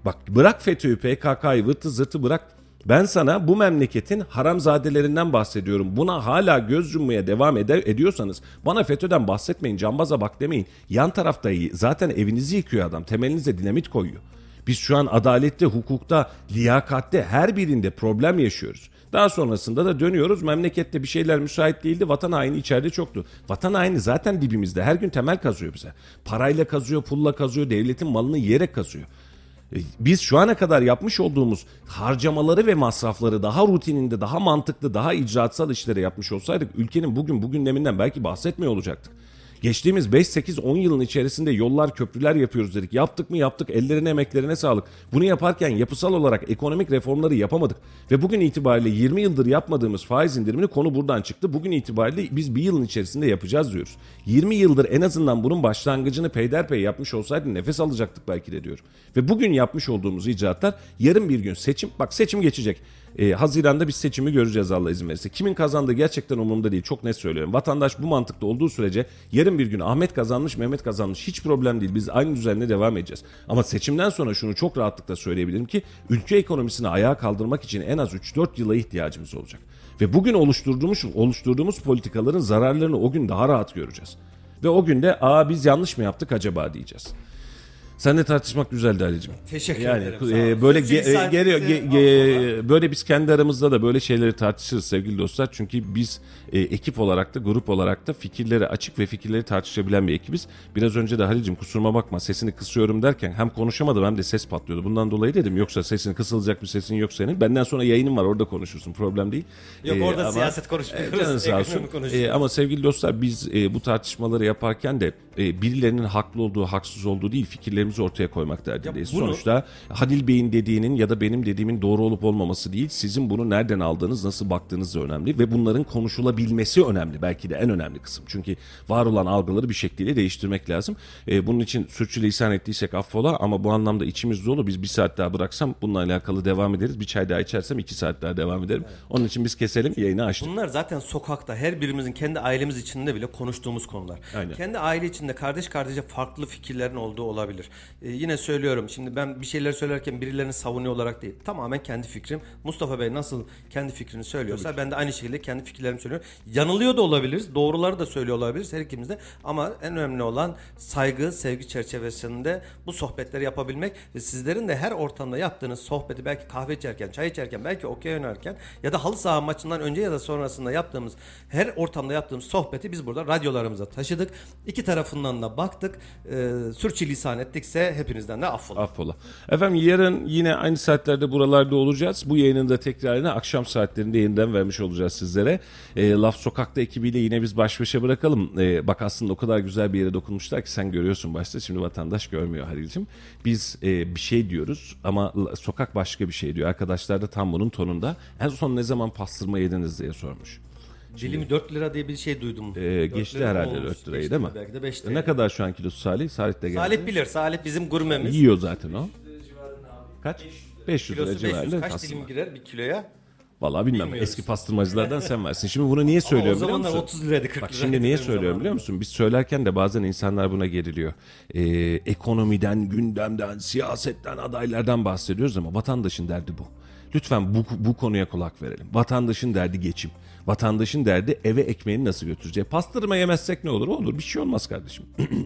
Bak bırak FETÖ'yü, P K K'yı, vırtı zırtı bırak. Ben sana bu memleketin haramzadelerinden bahsediyorum. Buna hala göz yummaya devam ed- ediyorsanız bana FETÖ'den bahsetmeyin, cambaza bak demeyin. Yan tarafta zaten evinizi yıkıyor adam, temelinize dinamit koyuyor. Biz şu an adalette, hukukta, liyakatte her birinde problem yaşıyoruz. Daha sonrasında da dönüyoruz. Memlekette bir şeyler müsait değildi. Vatan haini içeride çoktu. Vatan haini zaten dibimizde. Her gün temel kazıyor bize. Parayla kazıyor, pulla kazıyor, devletin malını yiyerek kazıyor. Biz şu ana kadar yapmış olduğumuz harcamaları ve masrafları daha rutininde, daha mantıklı, daha icraatsal işlere yapmış olsaydık ülkenin bugün bu gündeminden belki bahsetmiyor olacaktık. Geçtiğimiz beş sekiz on yılın içerisinde yollar, köprüler yapıyoruz dedik. Yaptık mı? Yaptık. Ellerine, emeklerine sağlık. Bunu yaparken yapısal olarak ekonomik reformları yapamadık. Ve bugün itibariyle yirmi yıldır yapmadığımız faiz indirimini, konu buradan çıktı. Bugün itibariyle biz bir yılın içerisinde yapacağız diyoruz. yirmi yıldır en azından bunun başlangıcını peyderpey yapmış olsaydı nefes alacaktık belki de diyor. Ve bugün yapmış olduğumuz icraatlar yarın bir gün seçim, bak seçim geçecek. Ee, Haziran'da biz seçimi göreceğiz Allah izin verirse. Kimin kazandığı gerçekten umurumda değil, çok net söylüyorum. Vatandaş bu mantıkta olduğu sürece yarın bir gün Ahmet kazanmış, Mehmet kazanmış hiç problem değil. Biz aynı düzenle devam edeceğiz. Ama seçimden sonra şunu çok rahatlıkla söyleyebilirim ki ülke ekonomisini ayağa kaldırmak için en az üç dört yıla ihtiyacımız olacak. Ve bugün oluşturduğumuz, oluşturduğumuz politikaların zararlarını o gün daha rahat göreceğiz. Ve o gün de aa biz yanlış mı yaptık acaba diyeceğiz. Seninle tartışmak güzeldi Ali'cim. Teşekkür yani, ederim. E, böyle ge, e, geliyor, ge, ge, böyle biz kendi aramızda da böyle şeyleri tartışırız sevgili dostlar. Çünkü biz e, ekip olarak da grup olarak da fikirleri açık ve fikirleri tartışabilen bir ekibiz. Biraz önce de Halil'cim kusuruma bakma sesini kısıyorum derken hem konuşamadım hem de ses patlıyordu. Bundan dolayı dedim yoksa sesin kısılacak bir sesin yok senin. Benden sonra yayının var, orada konuşursun, problem değil. Yok e, orada ama, siyaset konuşmuyoruz. E, canın sağ olsun. E, ama sevgili dostlar biz e, bu tartışmaları yaparken de e, birilerinin haklı olduğu, haksız olduğu değil, fikirlerimiz ortaya koymak derdindeyiz. Bunu... Sonuçta Halil Bey'in dediğinin ya da benim dediğimin doğru olup olmaması değil, sizin bunu nereden aldığınız, nasıl baktığınız da önemli ve bunların konuşulabilmesi önemli. Belki de en önemli kısım. Çünkü var olan algıları bir şekilde değiştirmek lazım. Ee, bunun için sürçülisan ettiysek affola ama bu anlamda içimiz dolu. Biz bir saat daha bıraksam bununla alakalı devam ederiz. Bir çay daha içersem iki saat daha devam ederim. Evet. Onun için biz keselim, yayını açtık. Bunlar zaten sokakta her birimizin kendi ailemiz içinde bile konuştuğumuz konular. Aynen. Kendi aile içinde kardeş kardeşe farklı fikirlerin olduğu olabilir. Ee, yine söylüyorum, şimdi ben bir şeyler söylerken birilerini savunuyor olarak değil, tamamen kendi fikrim. Mustafa Bey nasıl kendi fikrini söylüyorsa ben de aynı şekilde kendi fikirlerimi söylüyorum. Yanılıyor da olabiliriz, doğruları da söylüyor olabiliriz her ikimiz de, ama en önemli olan saygı, sevgi çerçevesinde bu sohbetleri yapabilmek ve sizlerin de her ortamda yaptığınız sohbeti, belki kahve içerken, çay içerken, belki okey oynarken ya da halı saha maçından önce ya da sonrasında yaptığımız, her ortamda yaptığımız sohbeti biz burada radyolarımıza taşıdık. İki tarafından da baktık, ee, sürçülisan ettik. Hepinizden de affola. Affola. Efendim yarın yine aynı saatlerde buralarda olacağız. Bu yayının da tekrarını akşam saatlerinde yeniden vermiş olacağız sizlere. E, Laf Sokak'ta ekibiyle yine biz baş başa bırakalım. E, bak aslında o kadar güzel bir yere dokunmuşlar ki sen görüyorsun başta. Şimdi vatandaş görmüyor Halil'cim. Biz e, bir şey diyoruz ama sokak başka bir şey diyor. Arkadaşlar da tam bunun tonunda. En son ne zaman pastırma yediniz diye sormuş. Dilimi dört lira diye bir şey duydum. E, geçti lira herhalde olmuş. dört lirayı değil mi? Belki de beş lira. Ne kadar şu an kilosu Salih? Salih de geldi. Salih bilir. Salih bizim gurmemiz. Yiyor zaten o. Kaç? beş yüz lira civarında. Kaç dilim girer bir kiloya? Vallahi bilmem. Bilmiyoruz. Eski pastırmacılardan sen versin. Şimdi bunu niye söylüyorum biliyor musun? O zamanlar otuz liraydı, kırk liraydı. Bak şimdi niye söylüyorum biliyor musun? Biz söylerken de bazen insanlar buna geriliyor. Ee, ekonomiden, gündemden, siyasetten, adaylardan bahsediyoruz ama vatandaşın derdi bu. Lütfen bu, bu konuya kulak verelim. Vatandaşın derdi geçim. Vatandaşın derdi eve ekmeğini nasıl götüreceği. Pastırma yemezsek ne olur? Olur, bir şey olmaz kardeşim.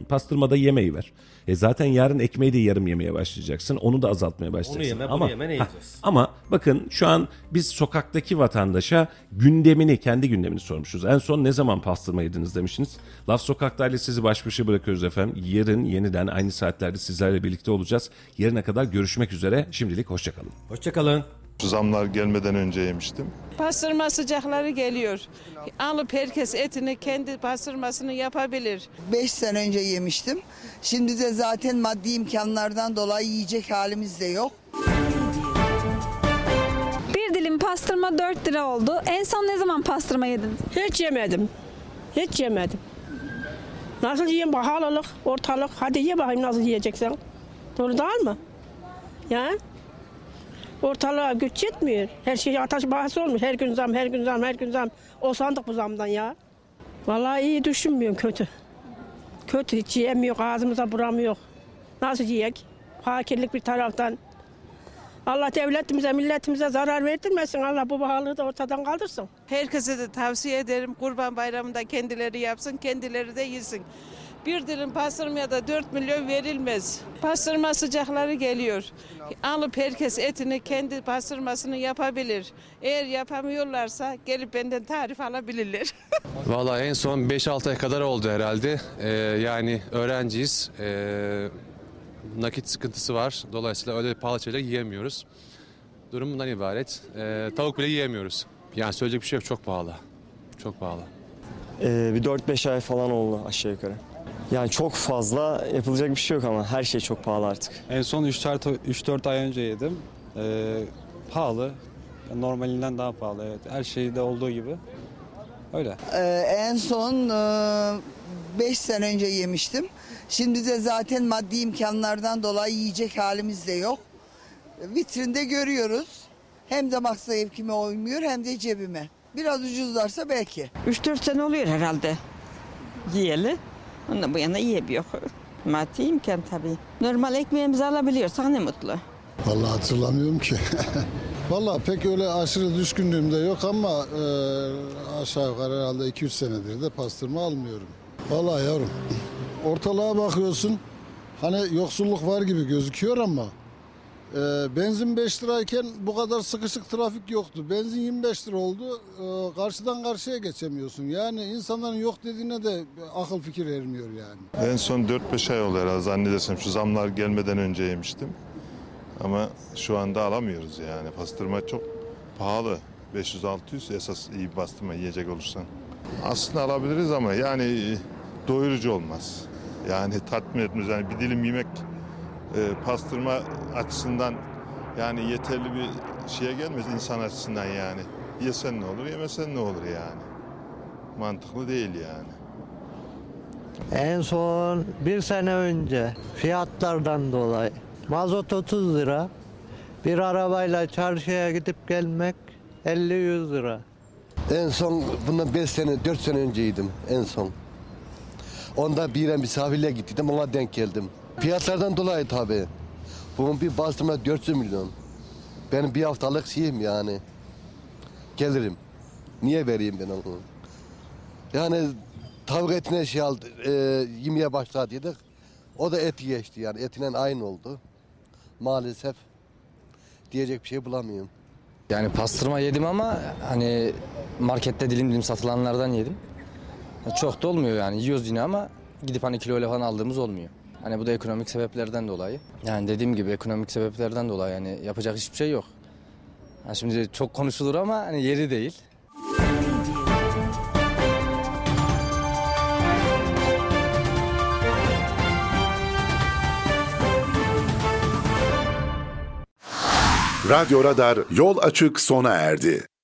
Pastırmada yemeği ver. E zaten yarın ekmeği de yarım yemeye başlayacaksın. Onu da azaltmaya başlayacaksın. Onu yeme, bunu ama, yeme ne yiyeceğiz? Ha, ama bakın şu an biz sokaktaki vatandaşa gündemini, kendi gündemini sormuşuz. En son ne zaman pastırma yediniz demişsiniz. Laf Sokak'ta ile sizi baş başa bırakıyoruz efendim. Yarın yeniden aynı saatlerde sizlerle birlikte olacağız. Yarına kadar görüşmek üzere. Şimdilik hoşçakalın. Hoşçakalın. Zamlar gelmeden önce yemiştim. Pastırma sıcakları geliyor. Alıp herkes etini, kendi pastırmasını yapabilir. Beş sene önce yemiştim. Şimdi de zaten maddi imkanlardan dolayı yiyecek halimiz de yok. Bir dilim pastırma dört lira oldu. En son ne zaman pastırma yediniz? Hiç yemedim. Hiç yemedim. Nasıl yiyeyim? Pahalılık, ortalık. Hadi ye bakayım nasıl yiyeceksen. Doğru değil mi? Ya? Ortalığa güç yetmiyor. Her şey ateş bahası olmuş. Her gün zam, her gün zam, her gün zam. O sandık bu zamdan ya. Vallahi iyi düşünmüyorum, kötü. Kötü, hiç yiyemiyor, ağzımıza buramıyor. Nasıl yiyek? Fakirlik bir taraftan. Allah devletimize, milletimize zarar verdirmesin. Allah bu pahalılığı da ortadan kaldırsın. Herkese de tavsiye ederim. Kurban Bayramı'nda kendileri yapsın, kendileri de yesin. Bir dilim pastırmaya da dört milyon verilmez. Pastırma sıcakları geliyor. Alıp herkes etini, kendi pastırmasını yapabilir. Eğer yapamıyorlarsa gelip benden tarif alabilirler. Vallahi en son beş altı ay kadar oldu herhalde. Ee, yani öğrenciyiz. Ee, nakit sıkıntısı var. Dolayısıyla öyle pahalı şeyler yiyemiyoruz. Durum bundan ibaret. Ee, tavuk bile yiyemiyoruz. Yani söyleyecek bir şey yok. Çok pahalı. Çok pahalı. Ee, bir dört beş ay falan oldu aşağı yukarı. Yani çok fazla yapılacak bir şey yok ama her şey çok pahalı artık. En son üç dört ay önce yedim. Ee, pahalı. Normalinden daha pahalı, evet. Her şeyde olduğu gibi. Öyle. Ee, en son beş sene önce yemiştim. Şimdi de zaten maddi imkanlardan dolayı yiyecek halimiz de yok. Vitrinde görüyoruz. Hem de maksat evkime uymuyor hem de cebime. Biraz ucuzlarsa belki. üç dört sene oluyor herhalde yiyeli. Ondan bu yana yiyebiliyor. Maddi imkan tabii. Normal ekmeğimizi alabiliyorsak ne mutlu. Vallahi hatırlamıyorum ki. Vallahi pek öyle aşırı düşkünlüğüm de yok ama e, aşağı yukarı herhalde iki üç senedir de pastırma almıyorum. Vallahi yavrum, ortalığa bakıyorsun, hani yoksulluk var gibi gözüküyor ama e, benzin beş lirayken bu kadar sıkışık trafik yoktu. Benzin yirmi beş lira oldu, e, karşıdan karşıya geçemiyorsun. Yani insanların yok dediğine de akıl fikir ermiyor yani. En son dört beş ay oldu herhalde zannedersem, şu zamlar gelmeden önce yemiştim. Ama şu anda alamıyoruz yani. Pastırma çok pahalı. beş yüz altı yüz esas iyi pastırma yiyecek olursan. Aslında alabiliriz ama yani doyurucu olmaz. Yani tatmin etmez. Yani bir dilim yemek e, pastırma açısından yani yeterli bir şeye gelmez insan açısından yani. Yesen ne olur, yemesen ne olur yani. Mantıklı değil yani. En son bir sene önce fiyatlardan dolayı mazot otuz lira, bir arabayla çarşıya gidip gelmek elli yüz lira. En son bundan beş sene, dört sene önceydim en son. Onda bir yere misafirliğe gittim, ona denk geldim. Fiyatlardan dolayı tabii. Bunun bir bastırma dört yüz milyon. Benim bir haftalık şeyim yani. Gelirim. Niye vereyim ben onu? Yani tavuk etine şey aldı, e, yemeye başladıydık. O da et geçti yani, etinden aynı oldu. Maalesef diyecek bir şey bulamıyorum. Yani pastırma yedim ama hani markette dilim dilim satılanlardan yedim. Çok da olmuyor yani, yiyoruz yine ama gidip hani kiloyla falan aldığımız olmuyor. Hani bu da ekonomik sebeplerden dolayı. Yani dediğim gibi ekonomik sebeplerden dolayı yani yapacak hiçbir şey yok. Yani şimdi çok konuşulur ama hani yeri değil. Radyo Radar Yol Açık sona erdi.